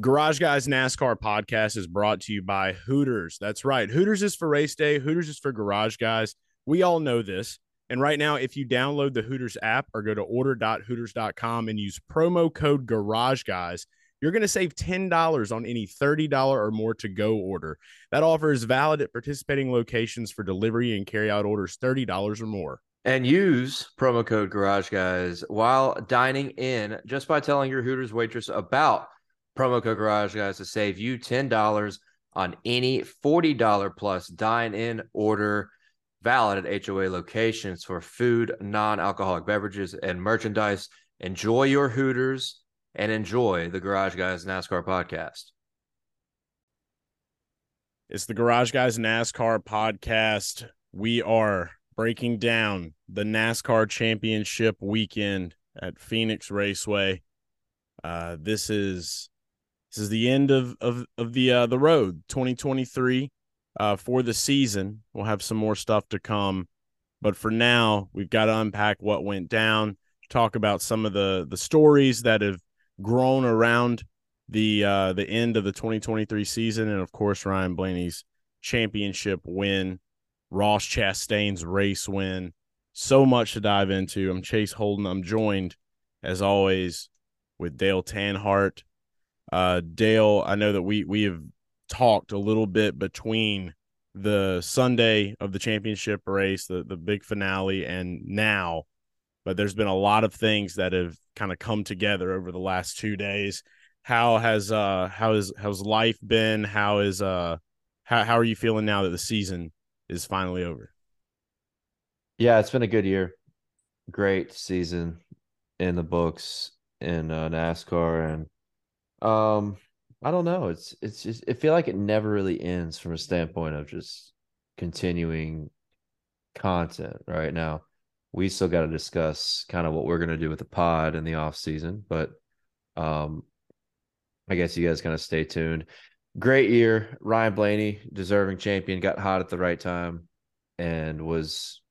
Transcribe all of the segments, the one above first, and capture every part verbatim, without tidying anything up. Garage Guys NASCAR podcast is brought to you by Hooters. That's right. Hooters is for race day. Hooters is for Garage Guys. We all know this. And right now, if you download the Hooters app or go to order dot hooters dot com and use promo code Garage Guys, you're going to save ten dollars on any thirty dollars or more to-go order. That offer is valid at participating locations for delivery and carry-out orders thirty dollars or more. And use promo code Garage Guys while dining in just by telling your Hooters waitress about promo code Garage Guys to save you ten dollars on any forty dollars plus dine-in order valid at H O A locations for food, non-alcoholic beverages, and merchandise. Enjoy your Hooters and enjoy the Garage Guys NASCAR podcast. It's the Garage Guys NASCAR podcast. We are breaking down the NASCAR championship weekend at Phoenix Raceway. Uh, this is... This is the end of of, of the uh, the road, twenty twenty-three, uh, for the season. We'll have some more stuff to come. But for now, we've got to unpack what went down, talk about some of the, the stories that have grown around the uh, the end of the twenty twenty-three season. And, of course, Ryan Blaney's championship win, Ross Chastain's race win. So much to dive into. I'm Chase Holden. I'm joined, as always, with Dale Tanhart. Uh, Dale, I know that we, we have talked a little bit between the Sunday of the championship race, the, the big finale, and now, but there's been a lot of things that have kind of come together over the last two days. How has, uh, how is, how's life been? How is, uh, how, how are you feeling now that the season is finally over? Yeah, it's been a good year. Great season in the books in uh, NASCAR, and Um, I don't know. It's it's just, I feel like it never really ends from a standpoint of just continuing content right now. We still got to discuss kind of what we're going to do with the pod in the off season, but um, I guess you guys kind of stay tuned. Great year. Ryan Blaney, deserving champion, got hot at the right time and was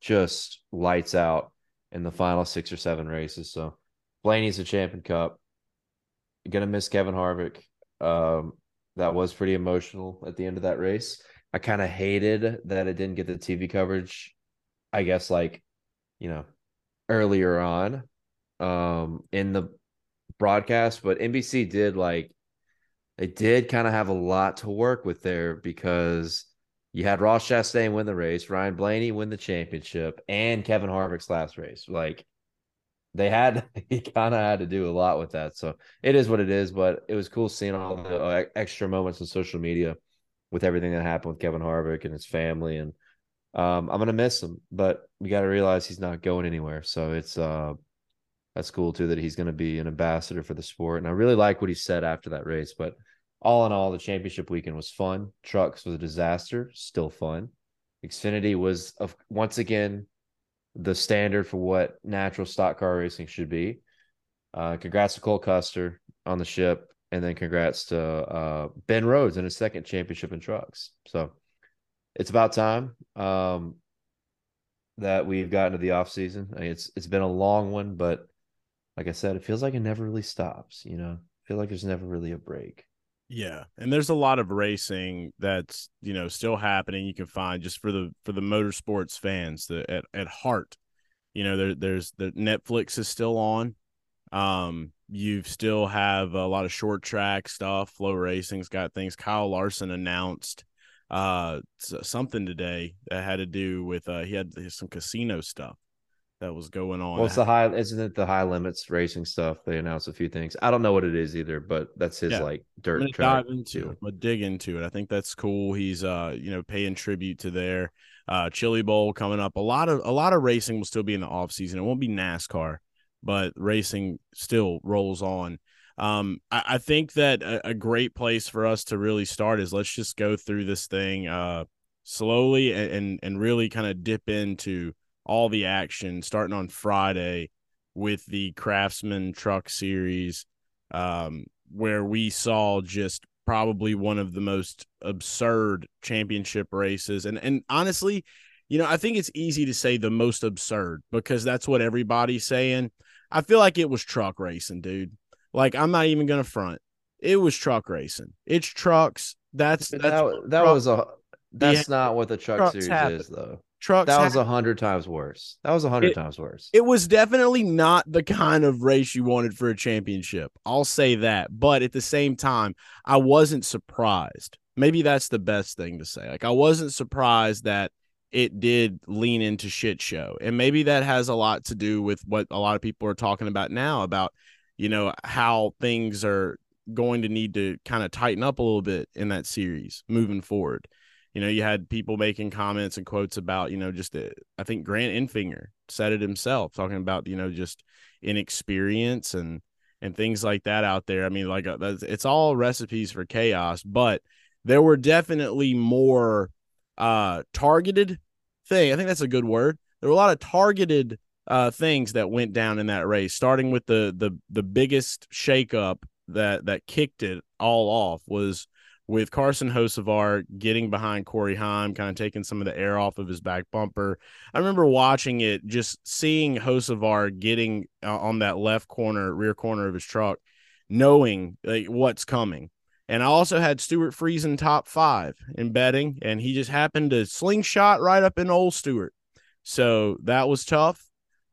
just lights out in the final six or seven races. So Blaney's the Champion Cup. Gonna miss Kevin Harvick. Um, that was pretty emotional at the end of that race. I kind of hated that it didn't get the T V coverage, I guess, like, you know, earlier on um, in the broadcast. But N B C did, like, they did kind of have a lot to work with there, because you had Ross Chastain win the race, Ryan Blaney win the championship, and Kevin Harvick's last race. Like, They had, he kind of had to do a lot with that. So it is what it is, but it was cool seeing all the extra moments on social media with everything that happened with Kevin Harvick and his family. And um, I'm going to miss him, but we got to realize he's not going anywhere. So it's, uh, that's cool too, that he's going to be an ambassador for the sport. And I really like what he said after that race. But all in all, the championship weekend was fun. Trucks was a disaster, still fun. Xfinity was, of once again, the standard for what natural stock car racing should be. Uh, congrats to Cole Custer on the ship, and then congrats to uh, Ben Rhodes in his second championship in trucks. So it's about time um, that we've gotten to the off season. I mean, it's it's been a long one, but like I said, it feels like it never really stops. You know, I feel like there's never really a break. Yeah, and there's a lot of racing that's, you know, still happening. You can find just for the for the motorsports fans the, at at heart, you know, there there's the Netflix is still on. Um, you still have a lot of short track stuff. Flow Racing's got things. Kyle Larson announced uh something today that had to do with uh he had some casino stuff that was going on. Well, it's the high, isn't it the high limits racing stuff? They announced a few things. I don't know what it is either, but that's his yeah. like dirt I'm track. Dive into it. I'm gonna dig into it. I think that's cool. He's uh, you know, paying tribute to their uh Chili Bowl coming up. A lot of a lot of racing will still be in the off season. It won't be NASCAR, but racing still rolls on. Um, I, I think that a, a great place for us to really start is let's just go through this thing uh slowly and and, and really kind of dip into all the action starting on Friday with the Craftsman Truck Series, um, where we saw just probably one of the most absurd championship races. And, and honestly, you know, I think it's easy to say the most absurd because that's what everybody's saying. I feel like it was truck racing, dude. Like, I'm not even going to front. It was truck racing. It's trucks. That's, that's that, that truck. was a that's yeah. not what the truck trucks series happen. is though. Trucks that was a hundred times worse. That was a hundred times worse. It was definitely not the kind of race you wanted for a championship. I'll say that. But at the same time, I wasn't surprised. Maybe that's the best thing to say. Like, I wasn't surprised that it did lean into shit show. And maybe that has a lot to do with what a lot of people are talking about now about, you know, how things are going to need to kind of tighten up a little bit in that series moving forward. You know, you had people making comments and quotes about, you know, just, the, I think Grant Enfinger said it himself, talking about, you know, just inexperience and, and things like that out there. I mean, like, uh, that's, it's all recipes for chaos, but there were definitely more uh, targeted thing. I think that's a good word. There were a lot of targeted uh, things that went down in that race, starting with the, the, the biggest shakeup that, that kicked it all off was, with Carson Hocevar getting behind Corey Heim, kind of taking some of the air off of his back bumper. I remember watching it, just seeing Hocevar getting uh, on that left corner, rear corner of his truck, knowing like, what's coming. And I also had Stewart Friesen top five in betting, and he just happened to slingshot right up in old Stewart. So that was tough.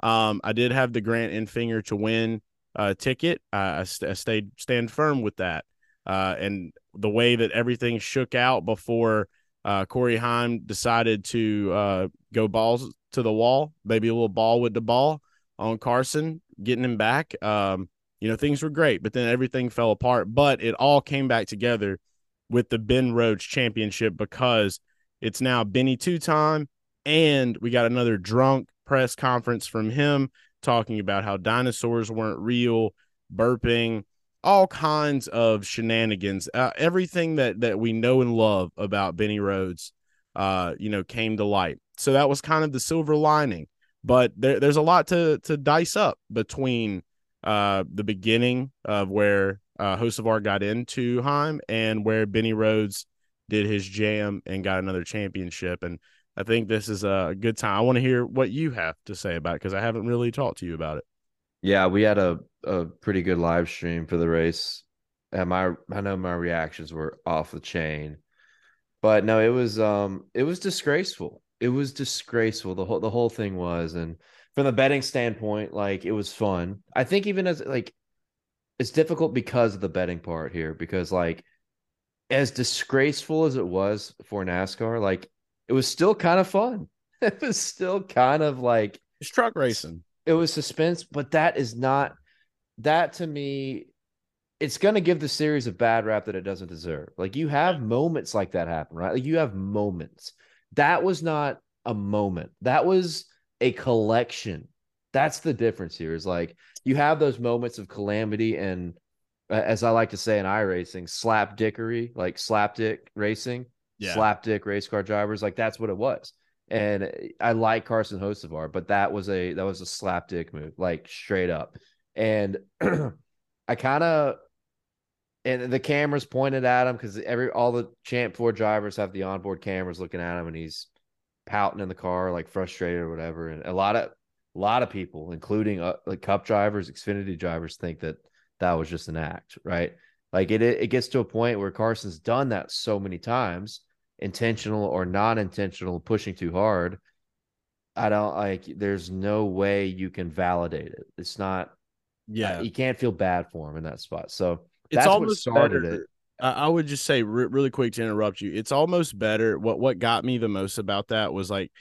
Um, I did have the Grant Enfinger to win uh, ticket. Uh, I, st- I stayed stand firm with that. Uh, and the way that everything shook out before uh, Corey Heim decided to uh, go balls to the wall, maybe a little ball with the ball on Carson, getting him back. Um, you know, things were great, but then everything fell apart. But it all came back together with the Ben Rhodes championship because it's now Benny two-time, and we got another drunk press conference from him talking about how dinosaurs weren't real, burping, all kinds of shenanigans, uh, everything that, that we know and love about Benny Rhodes, uh, you know, came to light. So that was kind of the silver lining, but there, there's a lot to, to dice up between uh, the beginning of where uh, Hocevar got into Heim and where Benny Rhodes did his jam and got another championship. And I think this is a good time. I want to hear what you have to say about it, 'cause I haven't really talked to you about it. Yeah, we had a, a pretty good live stream for the race. And my I know my reactions were off the chain. But no, it was um it was disgraceful. It was disgraceful. The whole the whole thing was. And from the betting standpoint, like, it was fun. I think even as like it's difficult because of the betting part here, because like as disgraceful as it was for NASCAR, like it was still kind of fun. It was still kind of like it's truck racing. It was suspense, but that is not that to me. It's going to give the series a bad rap that it doesn't deserve. Like, you have moments like that happen, right? Like, you have moments. That was not a moment. That was a collection. That's the difference here is like you have those moments of calamity and, as I like to say in iRacing, slapdickery, like slapdick racing, yeah. slapdick race car drivers. Like, that's what it was. And I like Carson Hocevar, but that was a that was a slapdick move, like straight up. And I kind of and the cameras pointed at him because every all the Champ Four drivers have the onboard cameras looking at him, and he's pouting in the car, like frustrated or whatever. And a lot of a lot of people, including uh, like Cup drivers, Xfinity drivers, think that that was just an act, right? Like it it gets to a point where Carson's done that so many times. Intentional or non-intentional, pushing too hard. I don't like, there's no way you can validate it. It's not, yeah, you can't feel bad for him in that spot. So that's what started it. I would just say re- really quick to interrupt you. It's almost better. What, what got me the most about that was like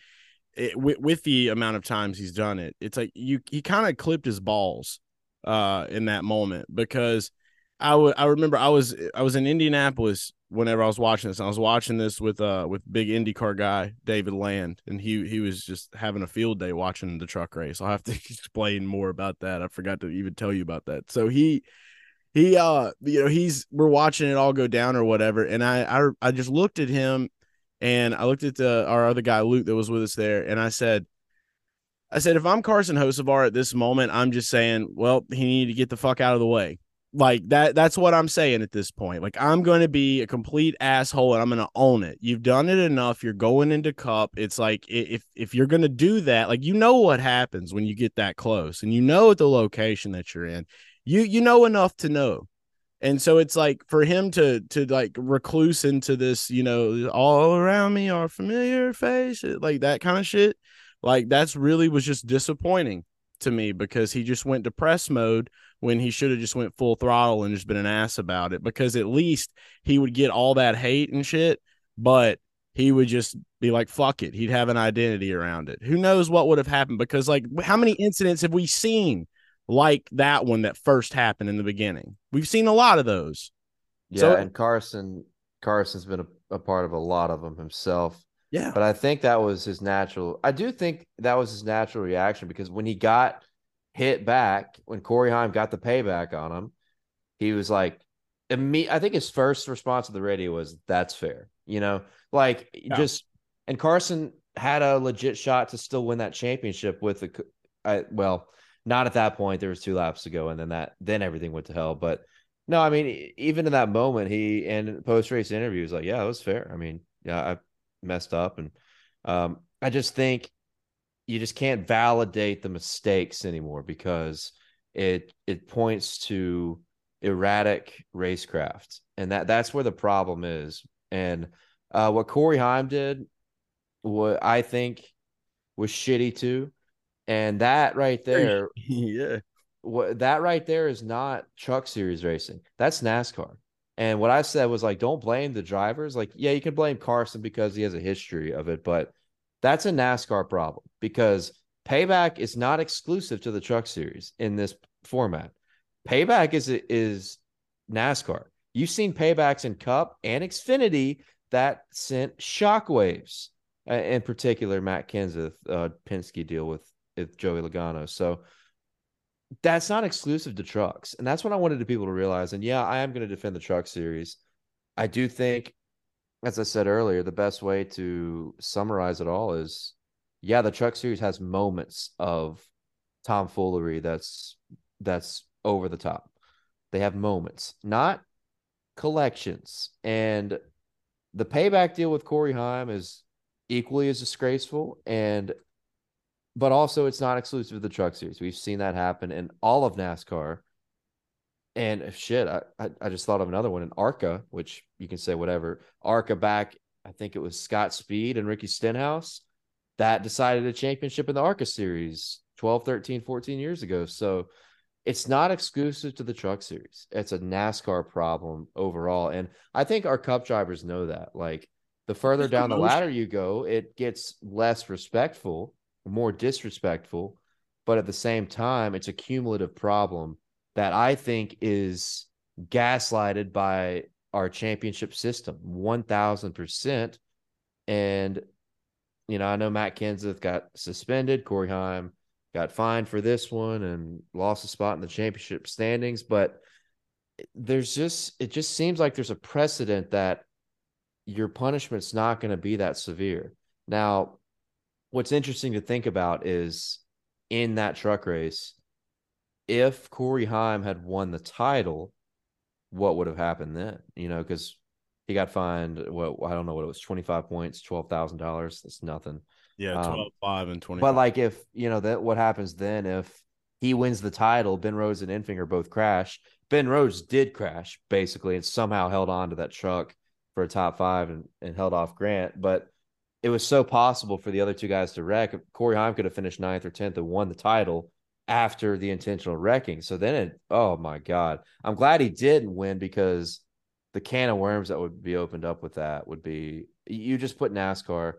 it, with, with the amount of times he's done it. It's like you, he kind of clipped his balls uh, in that moment because I would, I remember I was, I was in Indianapolis whenever I was watching this, and I was watching this with uh with big IndyCar guy David Land, and he he was just having a field day watching the truck race. I'll have to explain more about that. I forgot to even tell you about that. So he he uh you know he's we're watching it all go down or whatever, and I I, I just looked at him, and I looked at the, our other guy Luke that was with us there, and I said. I said, if I'm Carson Hocevar at this moment, I'm just saying, well, he needed to get the fuck out of the way. Like that, that's what I'm saying at this point. Like, I'm going to be a complete asshole and I'm going to own it. You've done it enough. You're going into Cup. It's like, if, if you're going to do that, like, you know what happens when you get that close and you know, at the location that you're in, you, you know enough to know And so it's like for him to to like recluse into this, you know, all around me are familiar faces, like that kind of shit. Like that's really was just disappointing to me, because he just went depressed mode when he should have just went full throttle and just been an ass about it, because at least he would get all that hate and shit, but he would just be like, fuck it. He'd have an identity around it. Who knows what would have happened? Because like how many incidents have we seen like that one that first happened in the beginning? We've seen a lot of those. Yeah, so, and Carson, Carson's been a, a part of a lot of them himself. Yeah. But I think that was his natural. I do think that was his natural reaction, because when he got hit back, when Corey Heim got the payback on him, he was like, imme- I think his first response to the radio was, that's fair. You know, like yeah. just, and Carson had a legit shot to still win that championship with the, I, well, not at that point. There was two laps to go, and then that, then everything went to hell. But no, I mean, even in that moment, he in post race interview was like, "Yeah, it was fair. I mean, yeah, I messed up," and um, I just think you just can't validate the mistakes anymore, because it it points to erratic racecraft, and that that's where the problem is. And uh, what Corey Heim did, what I think was shitty too. And that right there, yeah, what, that right there is not Truck Series racing. That's NASCAR. And what I said was like, don't blame the drivers. Like, yeah, you can blame Carson because he has a history of it, but that's a NASCAR problem, because payback is not exclusive to the Truck Series in this format. Payback is is NASCAR. You've seen paybacks in Cup and Xfinity that sent shockwaves. Uh, in particular, Matt Kenseth, uh, Penske deal with. With Joey Logano. So that's not exclusive to trucks, and that's what I wanted people to realize. And yeah, I am going to defend the Truck Series. I do think, as I said earlier, the best way to summarize it all is, yeah, the Truck Series has moments of tomfoolery that's that's over the top. They have moments, not collections. And the payback deal with Corey Heim is equally as disgraceful, and but also it's not exclusive to the Truck Series. We've seen that happen in all of NASCAR. And shit, I, I, I just thought of another one in ARCA, which you can say whatever. ARCA back, I think it was Scott Speed and Ricky Stenhouse, that decided a championship in the ARCA Series twelve, thirteen, fourteen years ago. So it's not exclusive to the Truck Series. It's a NASCAR problem overall. And I think our Cup drivers know that. Like, the further it's down the, the ladder you go, it gets less respectful, more disrespectful, but at the same time, it's a cumulative problem that I think is gaslighted by our championship system one thousand percent. And, you know, I know Matt Kenseth got suspended, Corey Heim got fined for this one and lost a spot in the championship standings, but there's just, it just seems like there's a precedent that your punishment's not going to be that severe. Now, what's interesting to think about is in that truck race, if Corey Heim had won the title, what would have happened then? You know, because he got fined, well, I don't know what it was, twenty-five points, twelve thousand dollars. That's nothing. Yeah, twelve, five, and twenty. But like, if, you know, that what happens then if he wins the title, Ben Rhodes and Enfinger both crash. Ben Rhodes did crash, basically, and somehow held on to that truck for a top five and, and held off Grant. But it was so possible for the other two guys to wreck. Corey Heim could have finished ninth or tenth and won the title after the intentional wrecking. So then it, oh my God, I'm glad he didn't win, because the can of worms that would be opened up with that would be, you just put NASCAR,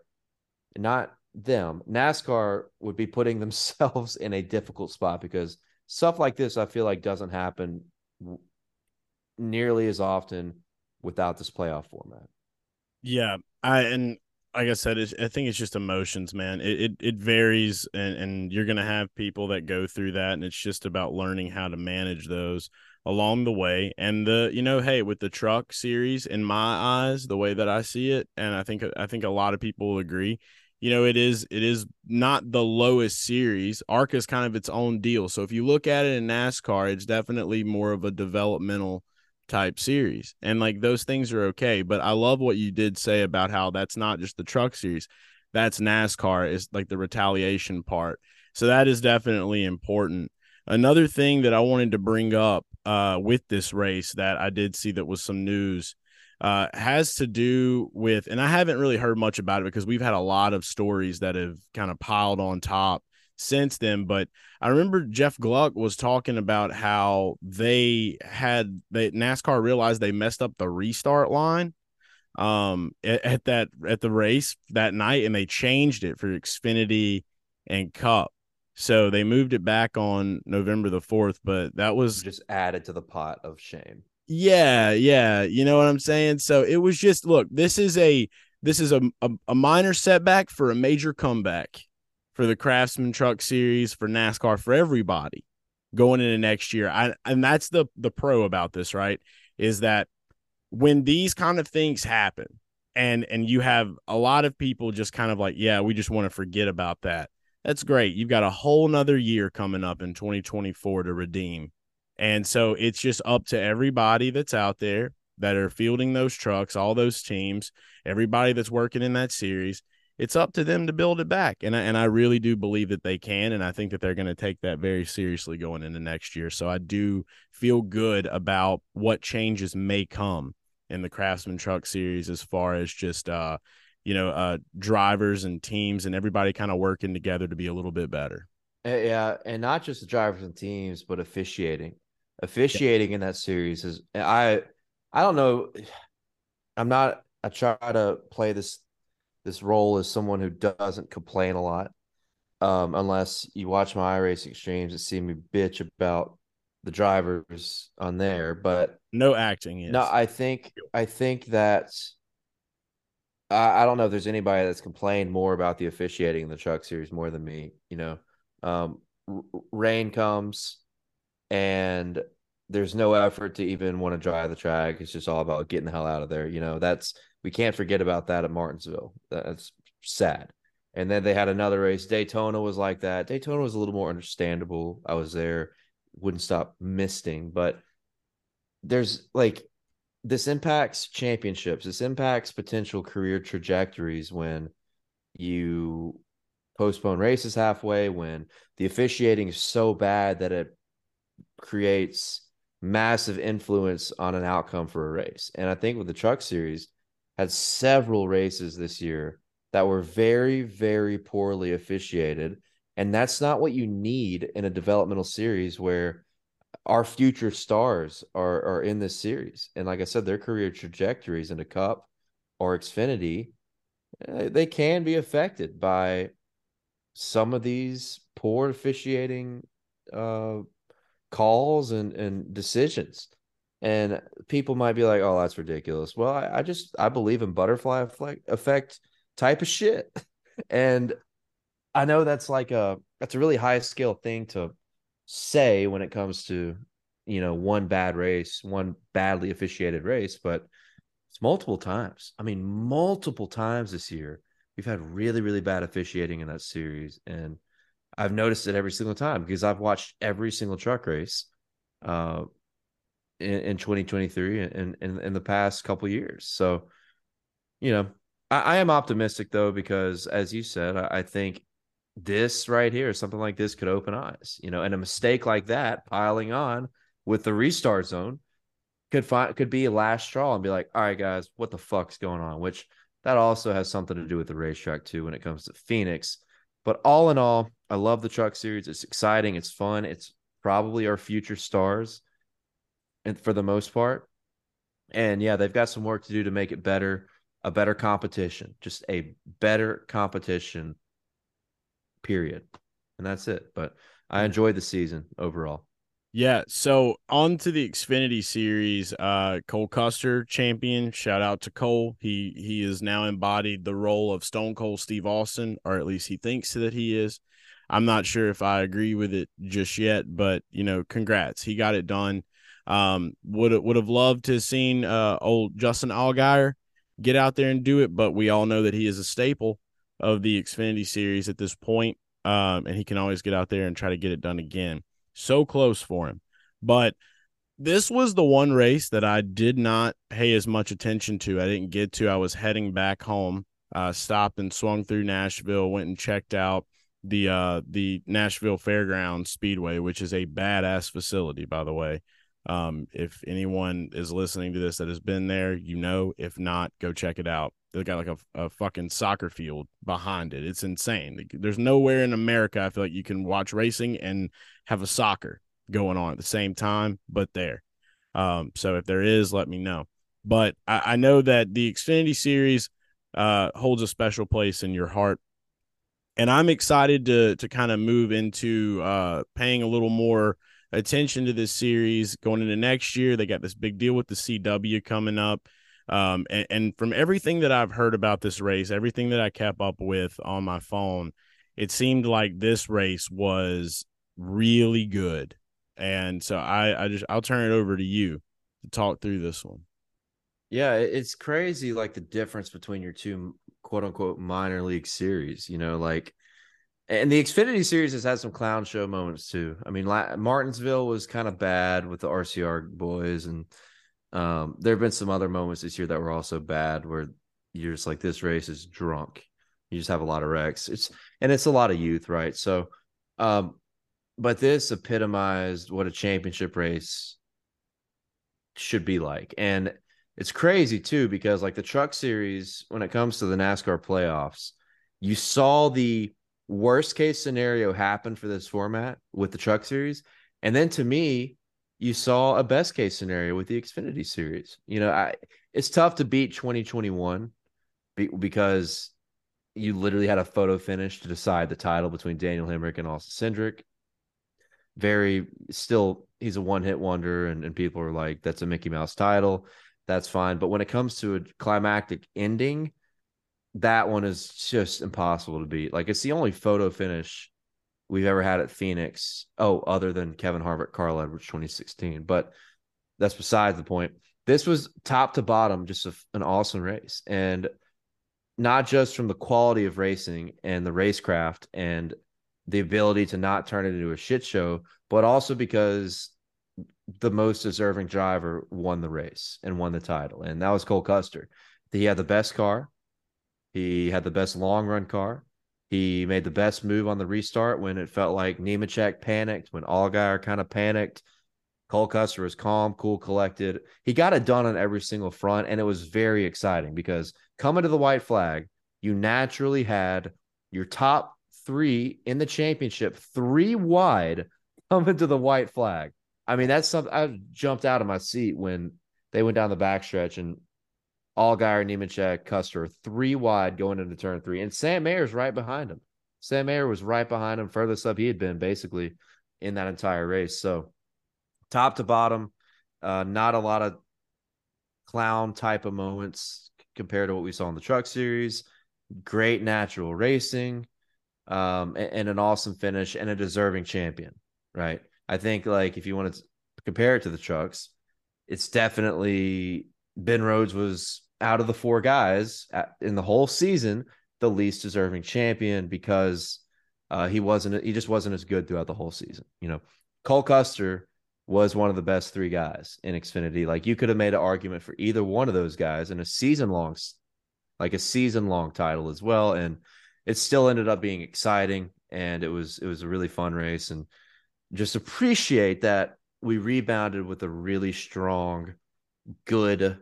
not them. NASCAR would be putting themselves in a difficult spot, because stuff like this, I feel like, doesn't happen nearly as often without this playoff format. Yeah. I, and, Like I said, it's, I think it's just emotions, man. It it, it varies, and, and you're going to have people that go through that, and it's just about learning how to manage those along the way. And, the you know, hey, with the Truck Series, in my eyes, the way that I see it, and I think I think a lot of people will agree, you know, it is it is not the lowest series. ARCA is kind of its own deal. So if you look at it in NASCAR, it's definitely more of a developmental type series, and like those things are okay. But I love what you did say about how that's not just the Truck Series, that's NASCAR, is like the retaliation part. So that is definitely important. Another thing that I wanted to bring up uh, with this race that I did see that was some news uh, has to do with, and I haven't really heard much about it because we've had a lot of stories that have kind of piled on top since then. But I remember Jeff Gluck was talking about how they had they, NASCAR realized they messed up the restart line um, at, at that at the race that night, and they changed it for Xfinity and Cup. So they moved it back on November the fourth, but that was just added to the pot of shame. Yeah. Yeah. You know what I'm saying? So it was just, look, this is a, this is a, a, a minor setback for a major comeback for the Craftsman Truck Series, for NASCAR, for everybody going into next year. I, and that's the, the pro about this, right? Is that when these kind of things happen and, and you have a lot of people just kind of like, yeah, we just want to forget about that. That's great. You've got a whole nother year coming up in twenty twenty-four to redeem. And so it's just up to everybody that's out there that are fielding those trucks, all those teams, everybody that's working in that series. It's up to them to build it back. And I, and I really do believe that they can. And I think that they're going to take that very seriously going into next year. So I do feel good about what changes may come in the Craftsman Truck Series as far as just, uh, you know, uh, drivers and teams and everybody kind of working together to be a little bit better. Yeah. And not just the drivers and teams, but officiating, officiating yeah. in that series is, I, I don't know. I'm not, I try to play this, this role as someone who doesn't complain a lot. Um, unless you watch my iRace Extremes and see me bitch about the drivers on there, but no acting. Yes. No, I think, I think that, I don't know if there's anybody that's complained more about the officiating in the Truck Series more than me. You know, um, r- rain comes and there's no effort to even want to drive the track. It's just all about getting the hell out of there. You know, that's, we can't forget about that at Martinsville. That's sad. And then they had another race. Daytona was like that. Daytona was a little more understandable. I was there, wouldn't stop misting, but there's like, this impacts championships. This impacts potential career trajectories when you postpone races halfway, when the officiating is so bad that it creates massive influence on an outcome for a race. And I think with the Truck Series, had several races this year that were very, very poorly officiated. And that's not what you need in a developmental series where our future stars are, are in this series. And like I said, their career trajectories in a Cup or Xfinity, they can be affected by some of these poor officiating uh, calls and, and decisions. And people might be like, oh, that's ridiculous. Well, I, I just, I believe in butterfly effect type of shit. And I know that's like a, that's a really high scale thing to say when it comes to, you know, one bad race, one badly officiated race, but it's multiple times. I mean, multiple times this year, we've had really, really bad officiating in that series. And I've noticed it every single time because I've watched every single truck race uh, in, in twenty twenty-three and in the past couple years. So, you know, I, I am optimistic though, because as you said, I, I think this right here, something like this could open eyes, you know, and a mistake like that piling on with the restart zone could find, could be a last straw and be like, all right, guys, what the fuck's going on? Which that also has something to do with the racetrack too, when it comes to Phoenix. But all in all, I love the Truck Series. It's exciting. It's fun. It's probably our future stars. And for the most part, and yeah, they've got some work to do to make it better, a better competition, just a better competition. Period. And that's it. But I enjoyed the season overall. Yeah. So on to the Xfinity Series, uh, Cole Custer, champion. Shout out to Cole. He he has now embodied the role of Stone Cold Steve Austin, or at least he thinks that he is. I'm not sure if I agree with it just yet, but you know, congrats. He got it done. Um, would would have loved to have seen uh, old Justin Allgaier get out there and do it, but we all know that he is a staple of the Xfinity Series at this point, um, and he can always get out there and try to get it done again. So close for him. But this was the one race that I did not pay as much attention to. I didn't get to. I was heading back home, uh, stopped and swung through Nashville, went and checked out the uh, the Nashville Fairgrounds Speedway, which is a badass facility, by the way. Um, if anyone is listening to this that has been there, you know, if not, go check it out. They got like a, a fucking soccer field behind it. It's insane. There's nowhere in America I feel like you can watch racing and have a soccer going on at the same time, but there. Um, so if there is, let me know. But I, I know that the Xfinity Series uh, holds a special place in your heart. And I'm excited to to kind of move into uh, paying a little more attention to this series going into next year. They got this big deal with the C W coming up. Um, and, and from everything that I've heard about this race, everything that I kept up with on my phone, it seemed like this race was really good. And so I, I just, I'll turn it over to you to talk through this one. Yeah, it's crazy, like the difference between your two quote unquote minor league series, you know, like, and the Xfinity Series has had some clown show moments too. I mean, La- Martinsville was kind of bad with the R C R boys, and um, there have been some other moments this year that were also bad where you're just like, this race is drunk. You just have a lot of wrecks. It's and it's a lot of youth, right? So, um, but this epitomized what a championship race should be like, and it's crazy too because like the Truck Series, when it comes to the NASCAR playoffs, you saw the worst case scenario happen for this format with the Truck Series. And then to me, you saw a best case scenario with the Xfinity Series. You know, I, it's tough to beat twenty twenty-one be, because you literally had a photo finish to decide the title between Daniel Hemrick and Austin Cindric. Very still, he's a one hit wonder, and, and people are like, that's a Mickey Mouse title. That's fine. But when it comes to a climactic ending, that one is just impossible to beat. Like, it's the only photo finish we've ever had at Phoenix. Oh, other than Kevin Harvick, Carl Edwards, twenty sixteen. But that's besides the point. This was top to bottom, just a, an awesome race. And not just from the quality of racing and the racecraft and the ability to not turn it into a shit show, but also because the most deserving driver won the race and won the title. And that was Cole Custer. He had the best car. He had the best long-run car. He made the best move on the restart when it felt like Nemechek panicked, when Allgaier kind of panicked. Cole Custer was calm, cool, collected. He got it done on every single front, and it was very exciting because coming to the white flag, you naturally had your top three in the championship, three wide, coming to the white flag. I mean, that's something. I jumped out of my seat when they went down the backstretch and Allgaier, Nemechek, Custer, three wide going into turn three. And Sam Mayer's right behind him. Sam Mayer was right behind him, furthest up he had been basically in that entire race. So top to bottom, uh, not a lot of clown type of moments compared to what we saw in the Truck Series. Great natural racing, um, and, and an awesome finish and a deserving champion, right? I think, like, if you want to compare it to the Trucks, it's definitely Ben Rhodes was, out of the four guys in the whole season, the least deserving champion because uh, he wasn't, he just wasn't as good throughout the whole season. You know, Cole Custer was one of the best three guys in Xfinity. Like, you could have made an argument for either one of those guys in a season long, like a season long title as well. And it still ended up being exciting. And it was, it was a really fun race, and just appreciate that we rebounded with a really strong, good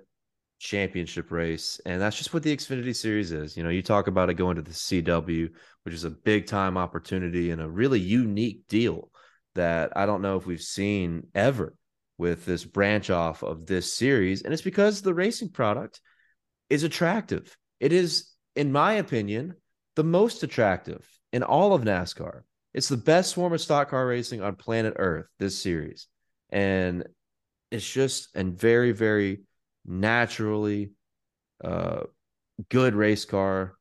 championship race. And that's just what the Xfinity Series is. You know, you talk about it going to the C W, which is a big time opportunity and a really unique deal that I don't know if we've seen ever with this branch off of this series. And it's because the racing product is attractive. It is, in my opinion, the most attractive in all of NASCAR. It's the best form of stock car racing on planet Earth, this series. And it's just a very, very naturally uh, good race car,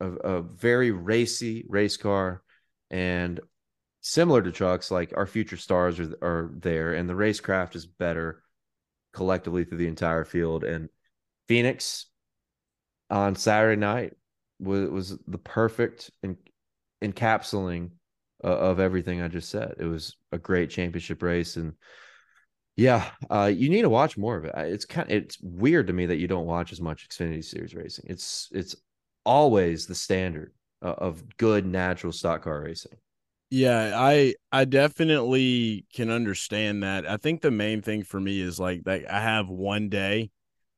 a, a very racy race car. And similar to Trucks, like, our future stars are, are there, and the racecraft is better collectively through the entire field. And Phoenix on Saturday night was, was the perfect en- encapsulating uh, of everything I just said. It was a great championship race, and Yeah, uh, you need to watch more of it. It's kind of, it's weird to me that you don't watch as much Xfinity Series racing. It's it's always the standard uh, of good natural stock car racing. Yeah, I I definitely can understand that. I think the main thing for me is like like I have one day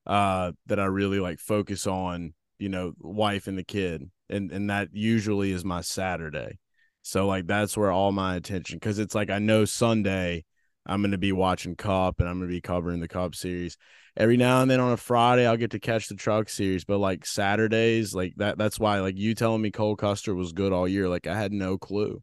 uh that I really like focus on, you know, wife and the kid. And and that usually is my Saturday. So like that's where all my attention, because it's like I know Sunday I'm going to be watching Cup and I'm going to be covering the Cup Series. Every now and then on a Friday, I'll get to catch the Truck Series. But, like, Saturdays, like, that that's why, like, you telling me Cole Custer was good all year, like, I had no clue.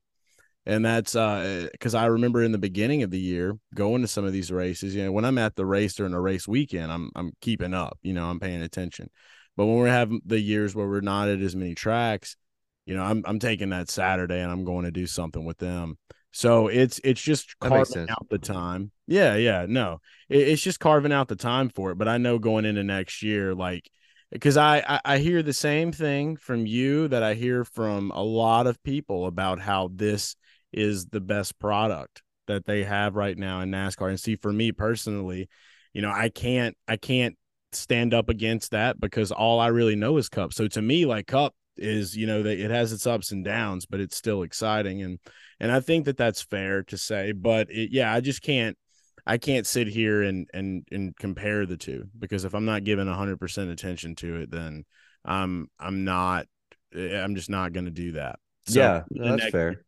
And that's uh, because I remember in the beginning of the year going to some of these races, you know, when I'm at the race during a race weekend, I'm I'm keeping up, you know, I'm paying attention. But when we have the years where we're not at as many tracks, you know, I'm I'm taking that Saturday and I'm going to do something with them. So it's it's just carving out the time. Yeah, yeah, no. It, it's just carving out the time for it. But I know going into next year, like, because I, I, I hear the same thing from you that I hear from a lot of people about how this is the best product that they have right now in NASCAR. And see, for me personally, you know, I can't I can't stand up against that because all I really know is Cup. So to me, like, Cup is, you know, that it has its ups and downs, but it's still exciting. And, and I think that that's fair to say, but it, yeah, I just can't, I can't sit here and, and, and compare the two, because if I'm not giving a hundred percent attention to it, then I'm, I'm not, I'm just not going to do that. So yeah, no, that's next, fair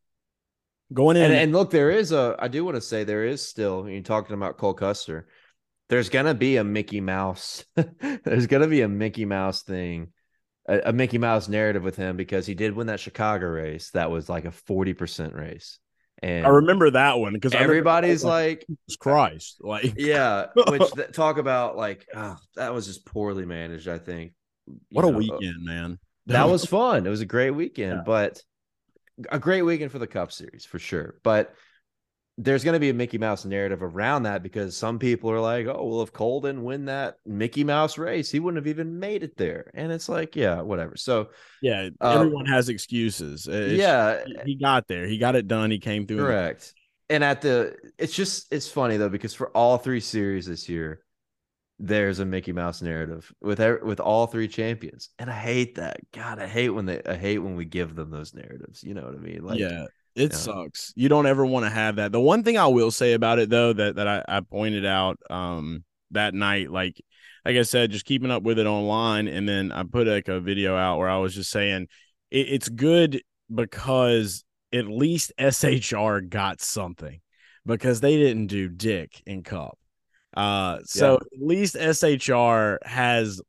going in. And, and look, there is a, I do want to say there is still, you're talking about Cole Custer, there's going to be a Mickey Mouse, there's going to be a Mickey Mouse thing. A, a Mickey Mouse narrative with him, because he did win that Chicago race. That was like a forty percent race. And I remember that one because everybody's like, Jesus Christ. Like, yeah. Which th- talk about like, oh, that was just poorly managed, I think. You what know, a weekend, man. That was fun. It was a great weekend, yeah. But a great weekend for the Cup Series for sure. But there's going to be a Mickey Mouse narrative around that, because some people are like, oh, well, if Cole didn't win that Mickey Mouse race, he wouldn't have even made it there. And it's like, yeah, whatever. So yeah, everyone um, has excuses. It's, yeah. He got there. He got it done. He came through. Correct. And at the, it's just, it's funny though, because for all three series this year, there's a Mickey Mouse narrative with, with all three champions. And I hate that. God, I hate when they, I hate when we give them those narratives. You know what I mean? Like, yeah. It yeah. sucks. You don't ever want to have that. The one thing I will say about it, though, that, that I, I pointed out um, that night, like like I said, just keeping up with it online. And then I put like a video out where I was just saying it, it's good because at least S H R got something, because they didn't do dick in Cup. Uh, so yeah. At least S H R has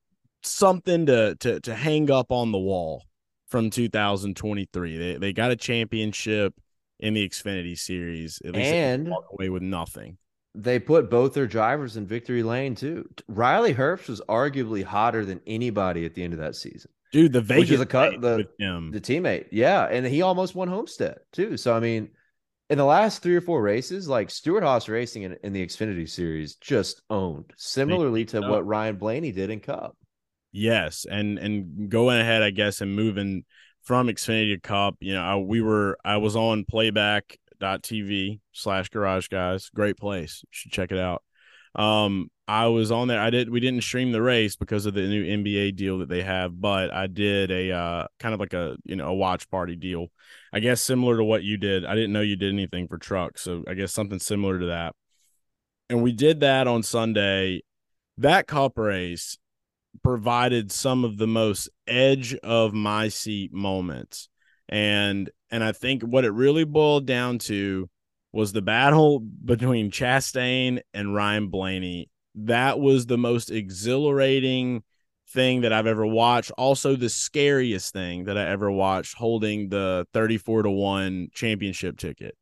something to to to hang up on the wall. From two thousand twenty-three, they they got a championship in the Xfinity Series. At least, and they walked away with nothing. They put both their drivers in victory lane too. Riley Herbst was arguably hotter than anybody at the end of that season, dude. The Vegas, which is a cut, the, the teammate, yeah, and he almost won Homestead too. So I mean, in the last three or four races, like Stewart Haas Racing in, in the Xfinity Series just owned, similarly to what Ryan Blaney did in Cup. Yes, and and going ahead, I guess, and moving from Xfinity to Cup, you know, I, we were I was on playback.tv slash Garage Guys, great place, you should check it out. Um, I was on there. I did we didn't stream the race because of the new N B A deal that they have, but I did a uh, kind of like a you know a watch party deal, I guess, similar to what you did. I didn't know you did anything for trucks, so I guess something similar to that. And we did that on Sunday. That Cup race provided some of the most edge of my seat moments. And and I think what it really boiled down to was the battle between Chastain and Ryan Blaney. That was the most exhilarating thing that I've ever watched. Also the scariest thing that I ever watched, holding the thirty-four to one championship ticket.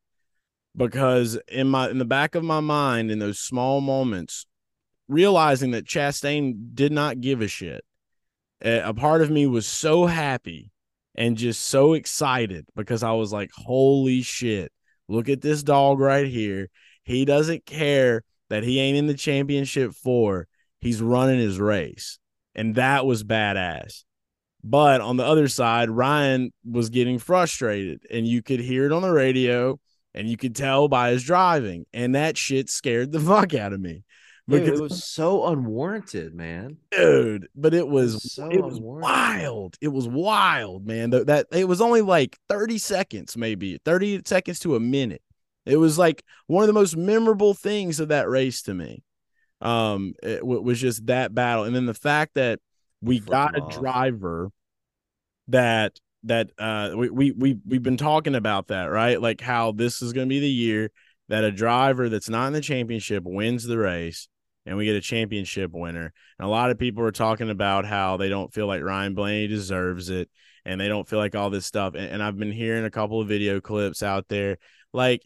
Because in my in the back of my mind, in those small moments, realizing that Chastain did not give a shit, a part of me was so happy and just so excited, because I was like, holy shit, look at this dog right here. He doesn't care that he ain't in the championship four. He's running his race. And that was badass. But on the other side, Ryan was getting frustrated, and you could hear it on the radio, and you could tell by his driving, and that shit scared the fuck out of me. Dude, it was so unwarranted, man. Dude, but it was, it was, so it was wild. It was wild, man. That, that it was only like thirty seconds, maybe thirty seconds to a minute. It was like one of the most memorable things of that race to me. Um, it w- was just that battle. And then the fact that we Fuck got off. a driver that, that, uh, we, we, we, we've been talking about that, right? Like how this is going to be the year that a driver that's not in the championship wins the race and we get a championship winner. And a lot of people are talking about how they don't feel like Ryan Blaney deserves it and they don't feel like all this stuff. And, and I've been hearing a couple of video clips out there. Like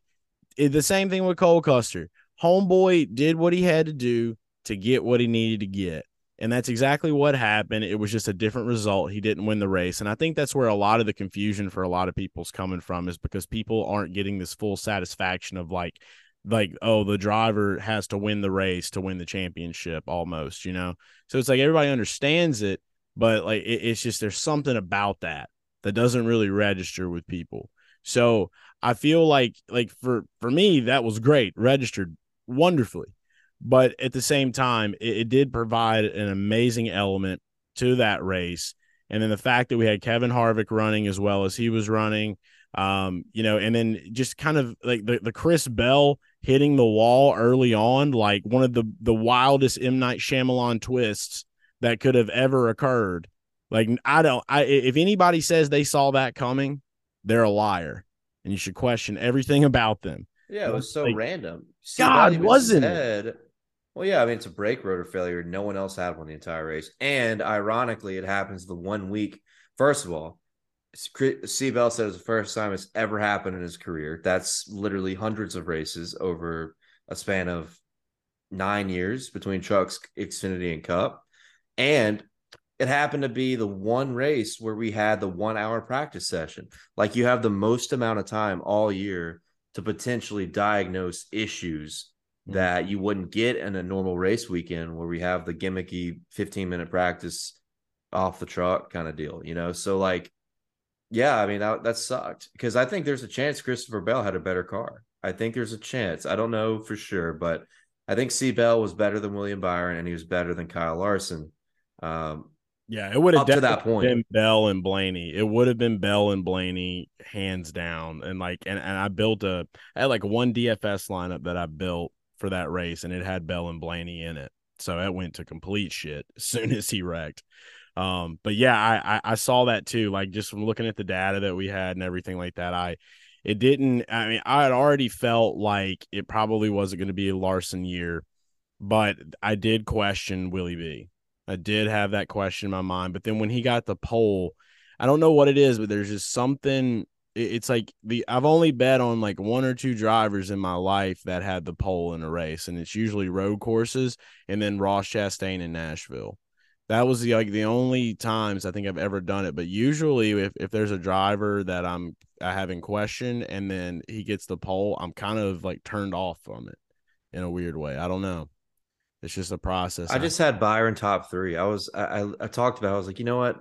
it, the same thing with Cole Custer. Homeboy did what he had to do to get what he needed to get. And that's exactly what happened. It was just a different result. He didn't win the race. And I think that's where a lot of the confusion for a lot of people's coming from, is because people aren't getting this full satisfaction of like, like, oh, the driver has to win the race to win the championship almost, you know? So it's like, everybody understands it, but like, it, it's just, there's something about that that doesn't really register with people. So I feel like, like for, for me, that was great, registered wonderfully. But at the same time, it, it did provide an amazing element to that race. And then the fact that we had Kevin Harvick running as well as he was running, um, you know, and then just kind of like the, the Chris Bell hitting the wall early on, like one of the, the wildest M. Night Shyamalan twists that could have ever occurred. Like, I don't, I, if anybody says they saw that coming, they're a liar and you should question everything about them. Yeah. It was so like, random. See, God, wasn't said, it? Well, yeah, I mean, it's a brake rotor failure. No one else had one the entire race. And ironically, it happens the one week. First of all, C. Bell said it was the first time it's ever happened in his career. That's literally hundreds of races over a span of nine years between trucks, Xfinity, and Cup. And it happened to be the one race where we had the one-hour practice session. Like, you have the most amount of time all year to potentially diagnose issues that you wouldn't get in a normal race weekend where we have the gimmicky fifteen minute practice off the truck kind of deal, you know? So like, yeah, I mean, that, that sucked because I think there's a chance Christopher Bell had a better car. I think there's a chance. I don't know for sure, but I think C. Bell was better than William Byron and he was better than Kyle Larson. Um, yeah, it would have to that point been Bell and Blaney. It would have been Bell and Blaney hands down. And like, and, and I built a, I had like one D F S lineup that I built for that race, and it had Bell and Blaney in it, so it went to complete shit as soon as he wrecked. Um, but yeah, I, I I saw that too. Like just from looking at the data that we had and everything like that, I it didn't. I mean, I had already felt like it probably wasn't going to be a Larson year, but I did question Willie B. I did have that question in my mind. But then when he got the pole, I don't know what it is, but there's just something. It's like the I've only bet on like one or two drivers in my life that had the pole in a race, and it's usually road courses and then Ross Chastain in Nashville. That was the, like the only times I think I've ever done it. But usually if, if there's a driver that I'm I have in question and then he gets the pole, I'm kind of like turned off from it in a weird way. I don't know. It's just a process. I just had Byron top three. I was I I, I talked about it. I was like, you know what?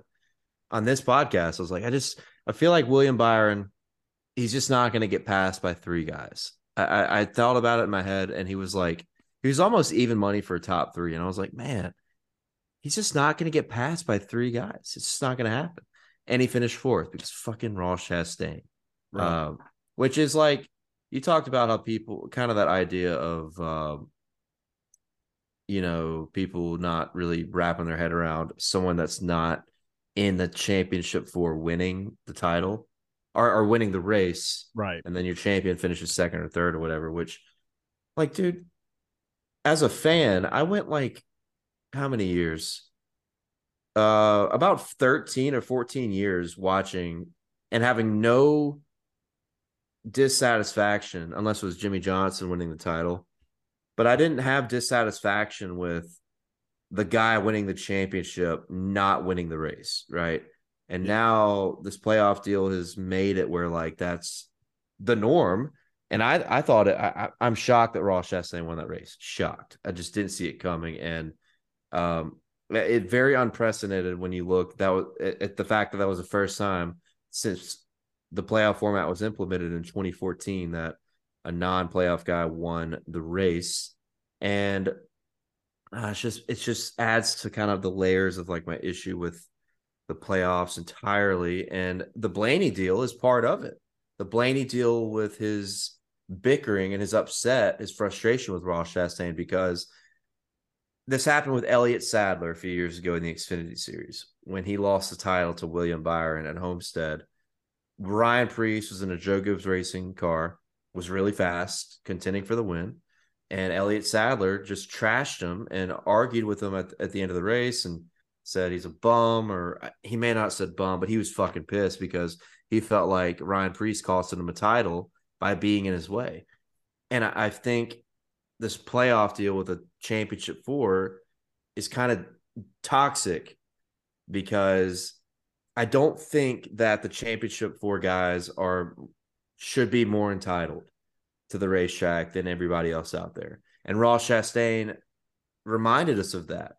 On this podcast, I was like, I just I feel like William Byron, he's just not going to get passed by three guys. I, I, I thought about it in my head, and he was like, he was almost even money for a top three. And I was like, man, he's just not going to get passed by three guys. It's just not going to happen. And he finished fourth because fucking Ross Chastain, right. um, which is like, you talked about how people kind of that idea of, um, you know, people not really wrapping their head around someone that's not in the championship for winning the title or, or winning the race. Right. And then your champion finishes second or third or whatever, which like, dude, as a fan, I went like how many years? Uh, about thirteen or fourteen years watching and having no dissatisfaction, unless it was Jimmy Johnson winning the title. But I didn't have dissatisfaction with the guy winning the championship, not winning the race. Right. And yeah. Now this playoff deal has made it where like, that's the norm. And I, I thought it, I, I'm shocked that Ross Chastain won that race. Shocked. I just didn't see it coming. And um, it very unprecedented when you look that was at the fact that that was the first time since the playoff format was implemented in twenty fourteen, that a non-playoff guy won the race. And uh, it's just it just adds to kind of the layers of like my issue with the playoffs entirely. And the Blaney deal is part of it. The Blaney deal with his bickering and his upset, his frustration with Ross Chastain, because this happened with Elliott Sadler a few years ago in the Xfinity Series when he lost the title to William Byron at Homestead. Ryan Preece was in a Joe Gibbs Racing car, was really fast, contending for the win, and Elliott Sadler just trashed him and argued with him at, at the end of the race and said he's a bum, or he may not have said bum, but he was fucking pissed because he felt like Ryan Preece costed him a title by being in his way. And I, I think this playoff deal with a championship four is kind of toxic because I don't think that the championship four guys are should be more entitled to the racetrack than everybody else out there. And Ross Chastain reminded us of that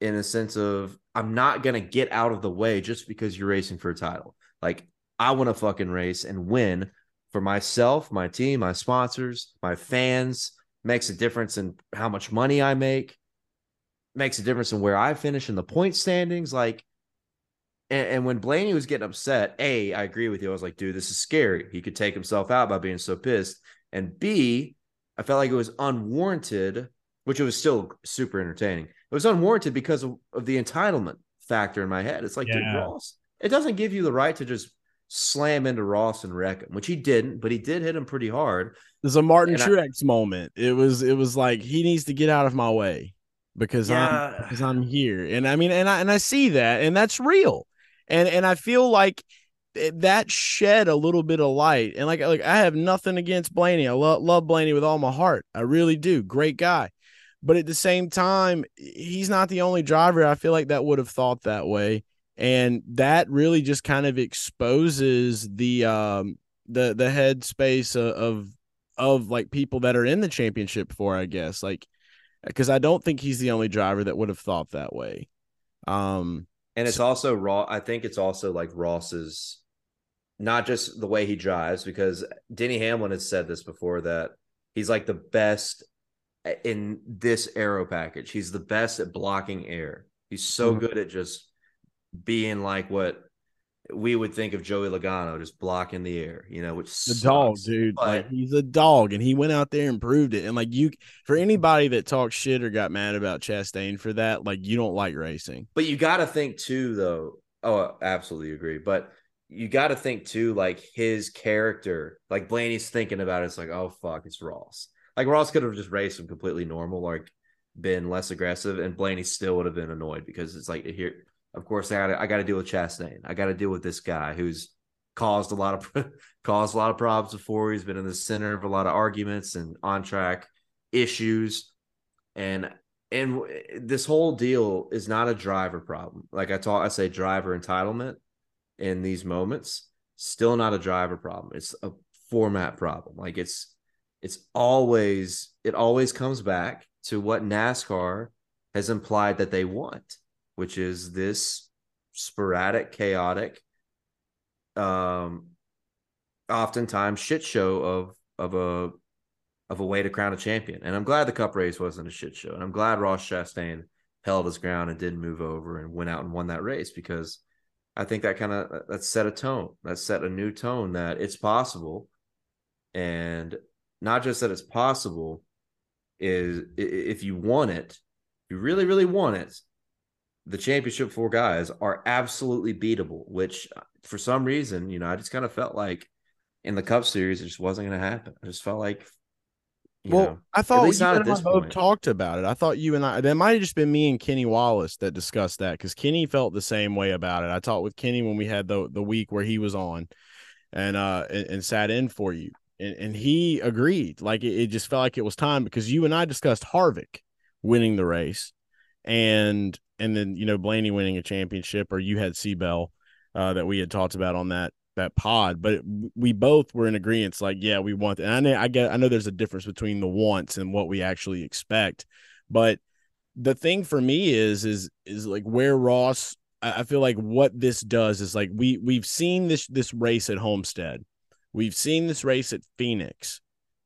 in a sense of, I'm not going to get out of the way just because you're racing for a title. Like, I want to fucking race and win for myself, my team, my sponsors, my fans. Makes a difference in how much money I make, makes a difference in where I finish in the point standings. Like, and, and when Blaney was getting upset, A, I agree with you. I was like, dude, this is scary. He could take himself out by being so pissed. And B, I felt like it was unwarranted, which it was still super entertaining. It was unwarranted because of, of the entitlement factor in my head. It's like, yeah. dude, Ross, it doesn't give you the right to just slam into Ross and wreck him, which he didn't, but he did hit him pretty hard. There's a Martin and Truex I, moment. It was it was like, he needs to get out of my way because yeah. I'm because I'm here. And I mean, and I and I see that, and that's real. And and I feel like that shed a little bit of light. And like, like I have nothing against Blaney. I love love Blaney with all my heart. I really do. Great guy. But at the same time, he's not the only driver I feel like that would have thought that way. And that really just kind of exposes the um, the the headspace of, of of like people that are in the championship four, I guess, like, because I don't think he's the only driver that would have thought that way. Um, and it's so- also Ross. I think it's also like Ross's, not just the way he drives, because Denny Hamlin has said this before that he's like the best in this aero package. He's the best at blocking air. He's so mm-hmm. good at just being like what we would think of Joey Logano, just blocking the air, you know, which the sucks, dog, dude. But like, he's a dog, and he went out there and proved it. And like, you, for anybody that talks shit or got mad about Chastain for that, like, you don't like racing. But you got to think too, though. Oh, I absolutely agree. But you got to think too, like his character, like Blaney's thinking about it, it's like, oh fuck, it's Ross. Like Ross could have just raced him completely normal, like been less aggressive, and Blaney still would have been annoyed because it's like here. Of course, I got I got to deal with Chastain. I got to deal with this guy who's caused a lot of caused a lot of problems before. He's been in the center of a lot of arguments and on track issues, and and this whole deal is not a driver problem. Like I talk, I say driver entitlement in these moments. Still not a driver problem. It's a format problem. Like it's it's always it always comes back to what NASCAR has implied that they want, which is this sporadic, chaotic, um, oftentimes shit show of of a of a way to crown a champion. And I'm glad the Cup race wasn't a shit show, and I'm glad Ross Chastain held his ground and didn't move over and went out and won that race, because I think that kind of that set a tone, that set a new tone that it's possible, and not just that it's possible, is if you want it, if you really, really want it. The championship four guys are absolutely beatable, which for some reason, you know, I just kind of felt like in the Cup Series, it just wasn't going to happen. I just felt like, you well, know, I thought we both talked about it. I thought you and I, that might've just been me and Kenny Wallace that discussed that, because Kenny felt the same way about it. I talked with Kenny when we had the the week where he was on and, uh, and, and sat in for you. And, and he agreed. Like it, it just felt like it was time, because you and I discussed Harvick winning the race and, and then, you know, Blaney winning a championship, or you had Seabell uh, that we had talked about on that that pod. But it, we both were in agreement, like, yeah, we want that. And I know, I, get, I know there's a difference between the wants and what we actually expect. But the thing for me is, is, is like where Ross, I, I feel like what this does is like we, we've seen this, this race at Homestead. We've seen this race at Phoenix.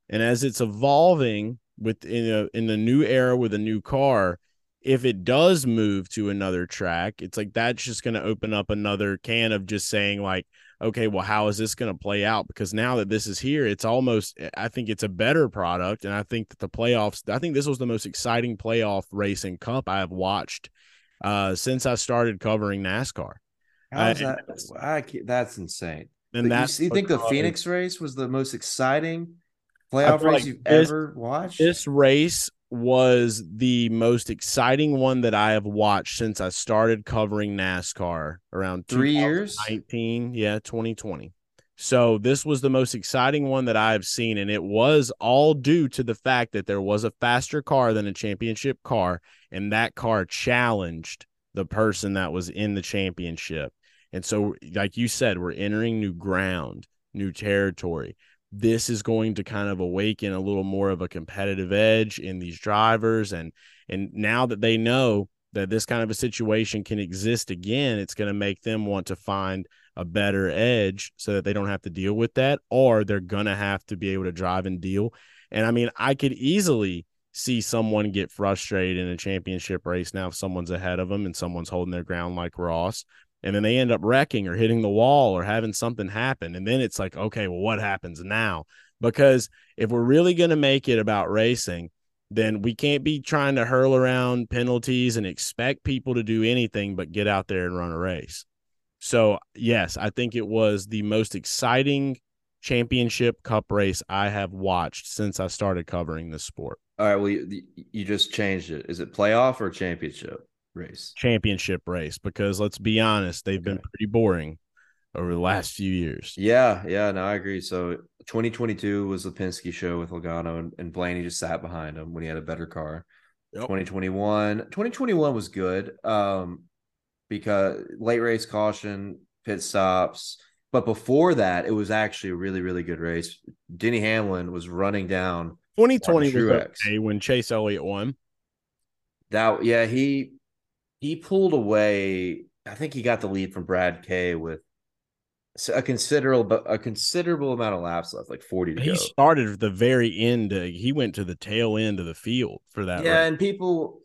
And as it's evolving, within a, in the new era with a new car, if it does move to another track, it's like that's just going to open up another can of just saying like, okay, well, how is this going to play out? Because now that this is here, it's almost, I think it's a better product. And I think that the playoffs, I think this was the most exciting playoff race and cup I have watched uh, since I started covering NASCAR. How is that? Uh, I can't, that's insane. And like, that's you, you think the Phoenix race was the most exciting playoff race like you've this, ever watched? This race was the most exciting one that I have watched since I started covering NASCAR around three years, nineteen, yeah, twenty twenty. So this was the most exciting one that I've seen, and it was all due to the fact that there was a faster car than a championship car, and that car challenged the person that was in the championship. And so, like you said, we're entering new ground, new territory. This is going to kind of awaken a little more of a competitive edge in these drivers. And and now that they know that this kind of a situation can exist again, it's going to make them want to find a better edge so that they don't have to deal with that, or they're going to have to be able to drive and deal. And, I mean, I could easily see someone get frustrated in a championship race now if someone's ahead of them and someone's holding their ground like Ross. And then they end up wrecking or hitting the wall or having something happen. And then it's like, okay, well, what happens now? Because if we're really going to make it about racing, then we can't be trying to hurl around penalties and expect people to do anything but get out there and run a race. So, yes, I think it was the most exciting championship cup race I have watched since I started covering this sport. All right, well, you, you just changed it. Is it playoff or championship race? Championship race, because let's be honest, they've okay. been pretty boring over the last few years. Yeah, yeah, no, I agree. So twenty twenty-two was the Penske show with Logano, and, and Blaney just sat behind him when he had a better car. Yep. twenty twenty-one was good um, because late race caution, pit stops. But before that, it was actually a really, really good race. Denny Hamlin was running down. twenty twenty was okay when Chase Elliott won. That, yeah, he... He pulled away. I think he got the lead from Brad K with a considerable a considerable amount of laps left, like forty to he go. He started at the very end. Uh, he went to the tail end of the field for that. Yeah, race. And people,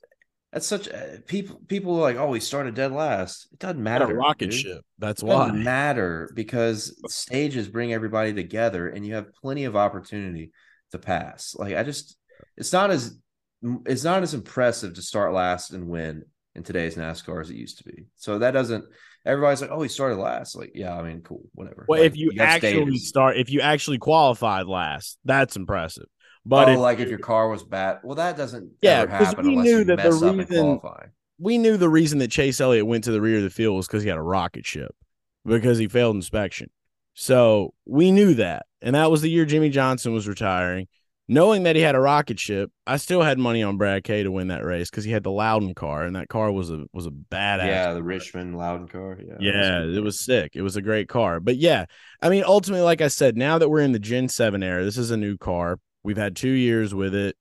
that's such uh, people. People are like, oh, he started dead last. It doesn't matter. A rocket dude. ship. That's it why. Doesn't matter, because stages bring everybody together, and you have plenty of opportunity to pass. Like I just, it's not as it's not as impressive to start last and win in today's NASCAR as it used to be. So that doesn't, everybody's like, oh, he started last. Like, yeah, I mean, cool, whatever. Well, like, if you, you actually status. start, if you actually qualified last, that's impressive. But oh, if, like if your car was bad, well, that doesn't yeah, ever happen we unless knew you that mess the up reason, and qualify. We knew the reason that Chase Elliott went to the rear of the field was because he had a rocket ship, because he failed inspection. So we knew that. And that was the year Jimmy Johnson was retiring. Knowing that he had a rocket ship, I still had money on Brad K to win that race because he had the Loudon car, and that car was a was a badass. Yeah, the car. Richmond Loudon car. Yeah, yeah, it was, it was sick. It was a great car. But yeah, I mean, ultimately, like I said, now that we're in the Gen seven era, this is a new car. We've had two years with it.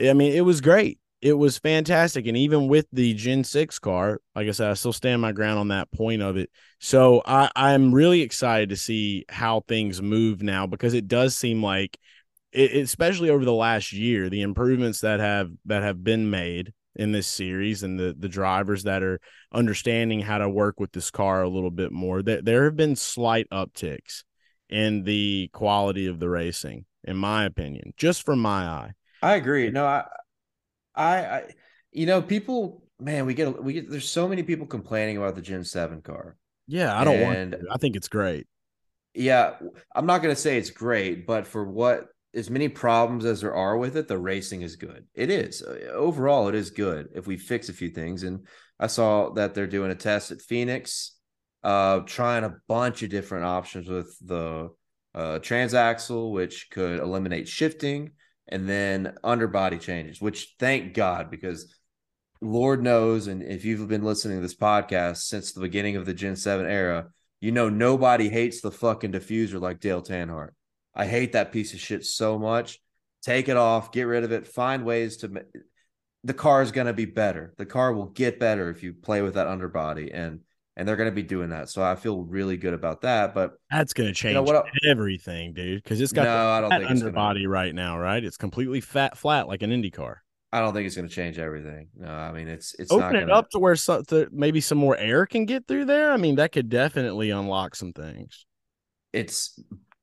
I mean, it was great. It was fantastic. And even with the Gen six car, like I said, I still stand my ground on that point of it. So I, I'm really excited to see how things move now, because it does seem like, It, especially over the last year, the improvements that have that have been made in this series, and the the drivers that are understanding how to work with this car a little bit more, there, there have been slight upticks in the quality of the racing, in my opinion, just from my eye. I agree. No, I, I, I you know, people, man, we get, we get, there's so many people complaining about the Gen seven car. Yeah, I don't and, want to. I think it's great. Yeah, I'm not going to say it's great, but for what, as many problems as there are with it, the racing is good. It is. Overall, it is good if we fix a few things. And I saw that they're doing a test at Phoenix, uh, trying a bunch of different options with the uh, transaxle, which could eliminate shifting, and then underbody changes, which thank God, because Lord knows, and if you've been listening to this podcast since the beginning of the Gen seven era, you know nobody hates the fucking diffuser like Dale Tanhart. I hate that piece of shit so much. Take it off, get rid of it, find ways to. Ma- the car is going to be better. The car will get better if you play with that underbody. And And they're going to be doing that. So I feel really good about that. But that's going to change you know, everything, dude, because it's got no, I don't think underbody it's gonna... right now, right? It's completely fat, flat like an Indy car. I don't think it's going to change everything. No, I mean, it's it's open not gonna... it up to where some, to maybe some more air can get through there. I mean, that could definitely unlock some things. It's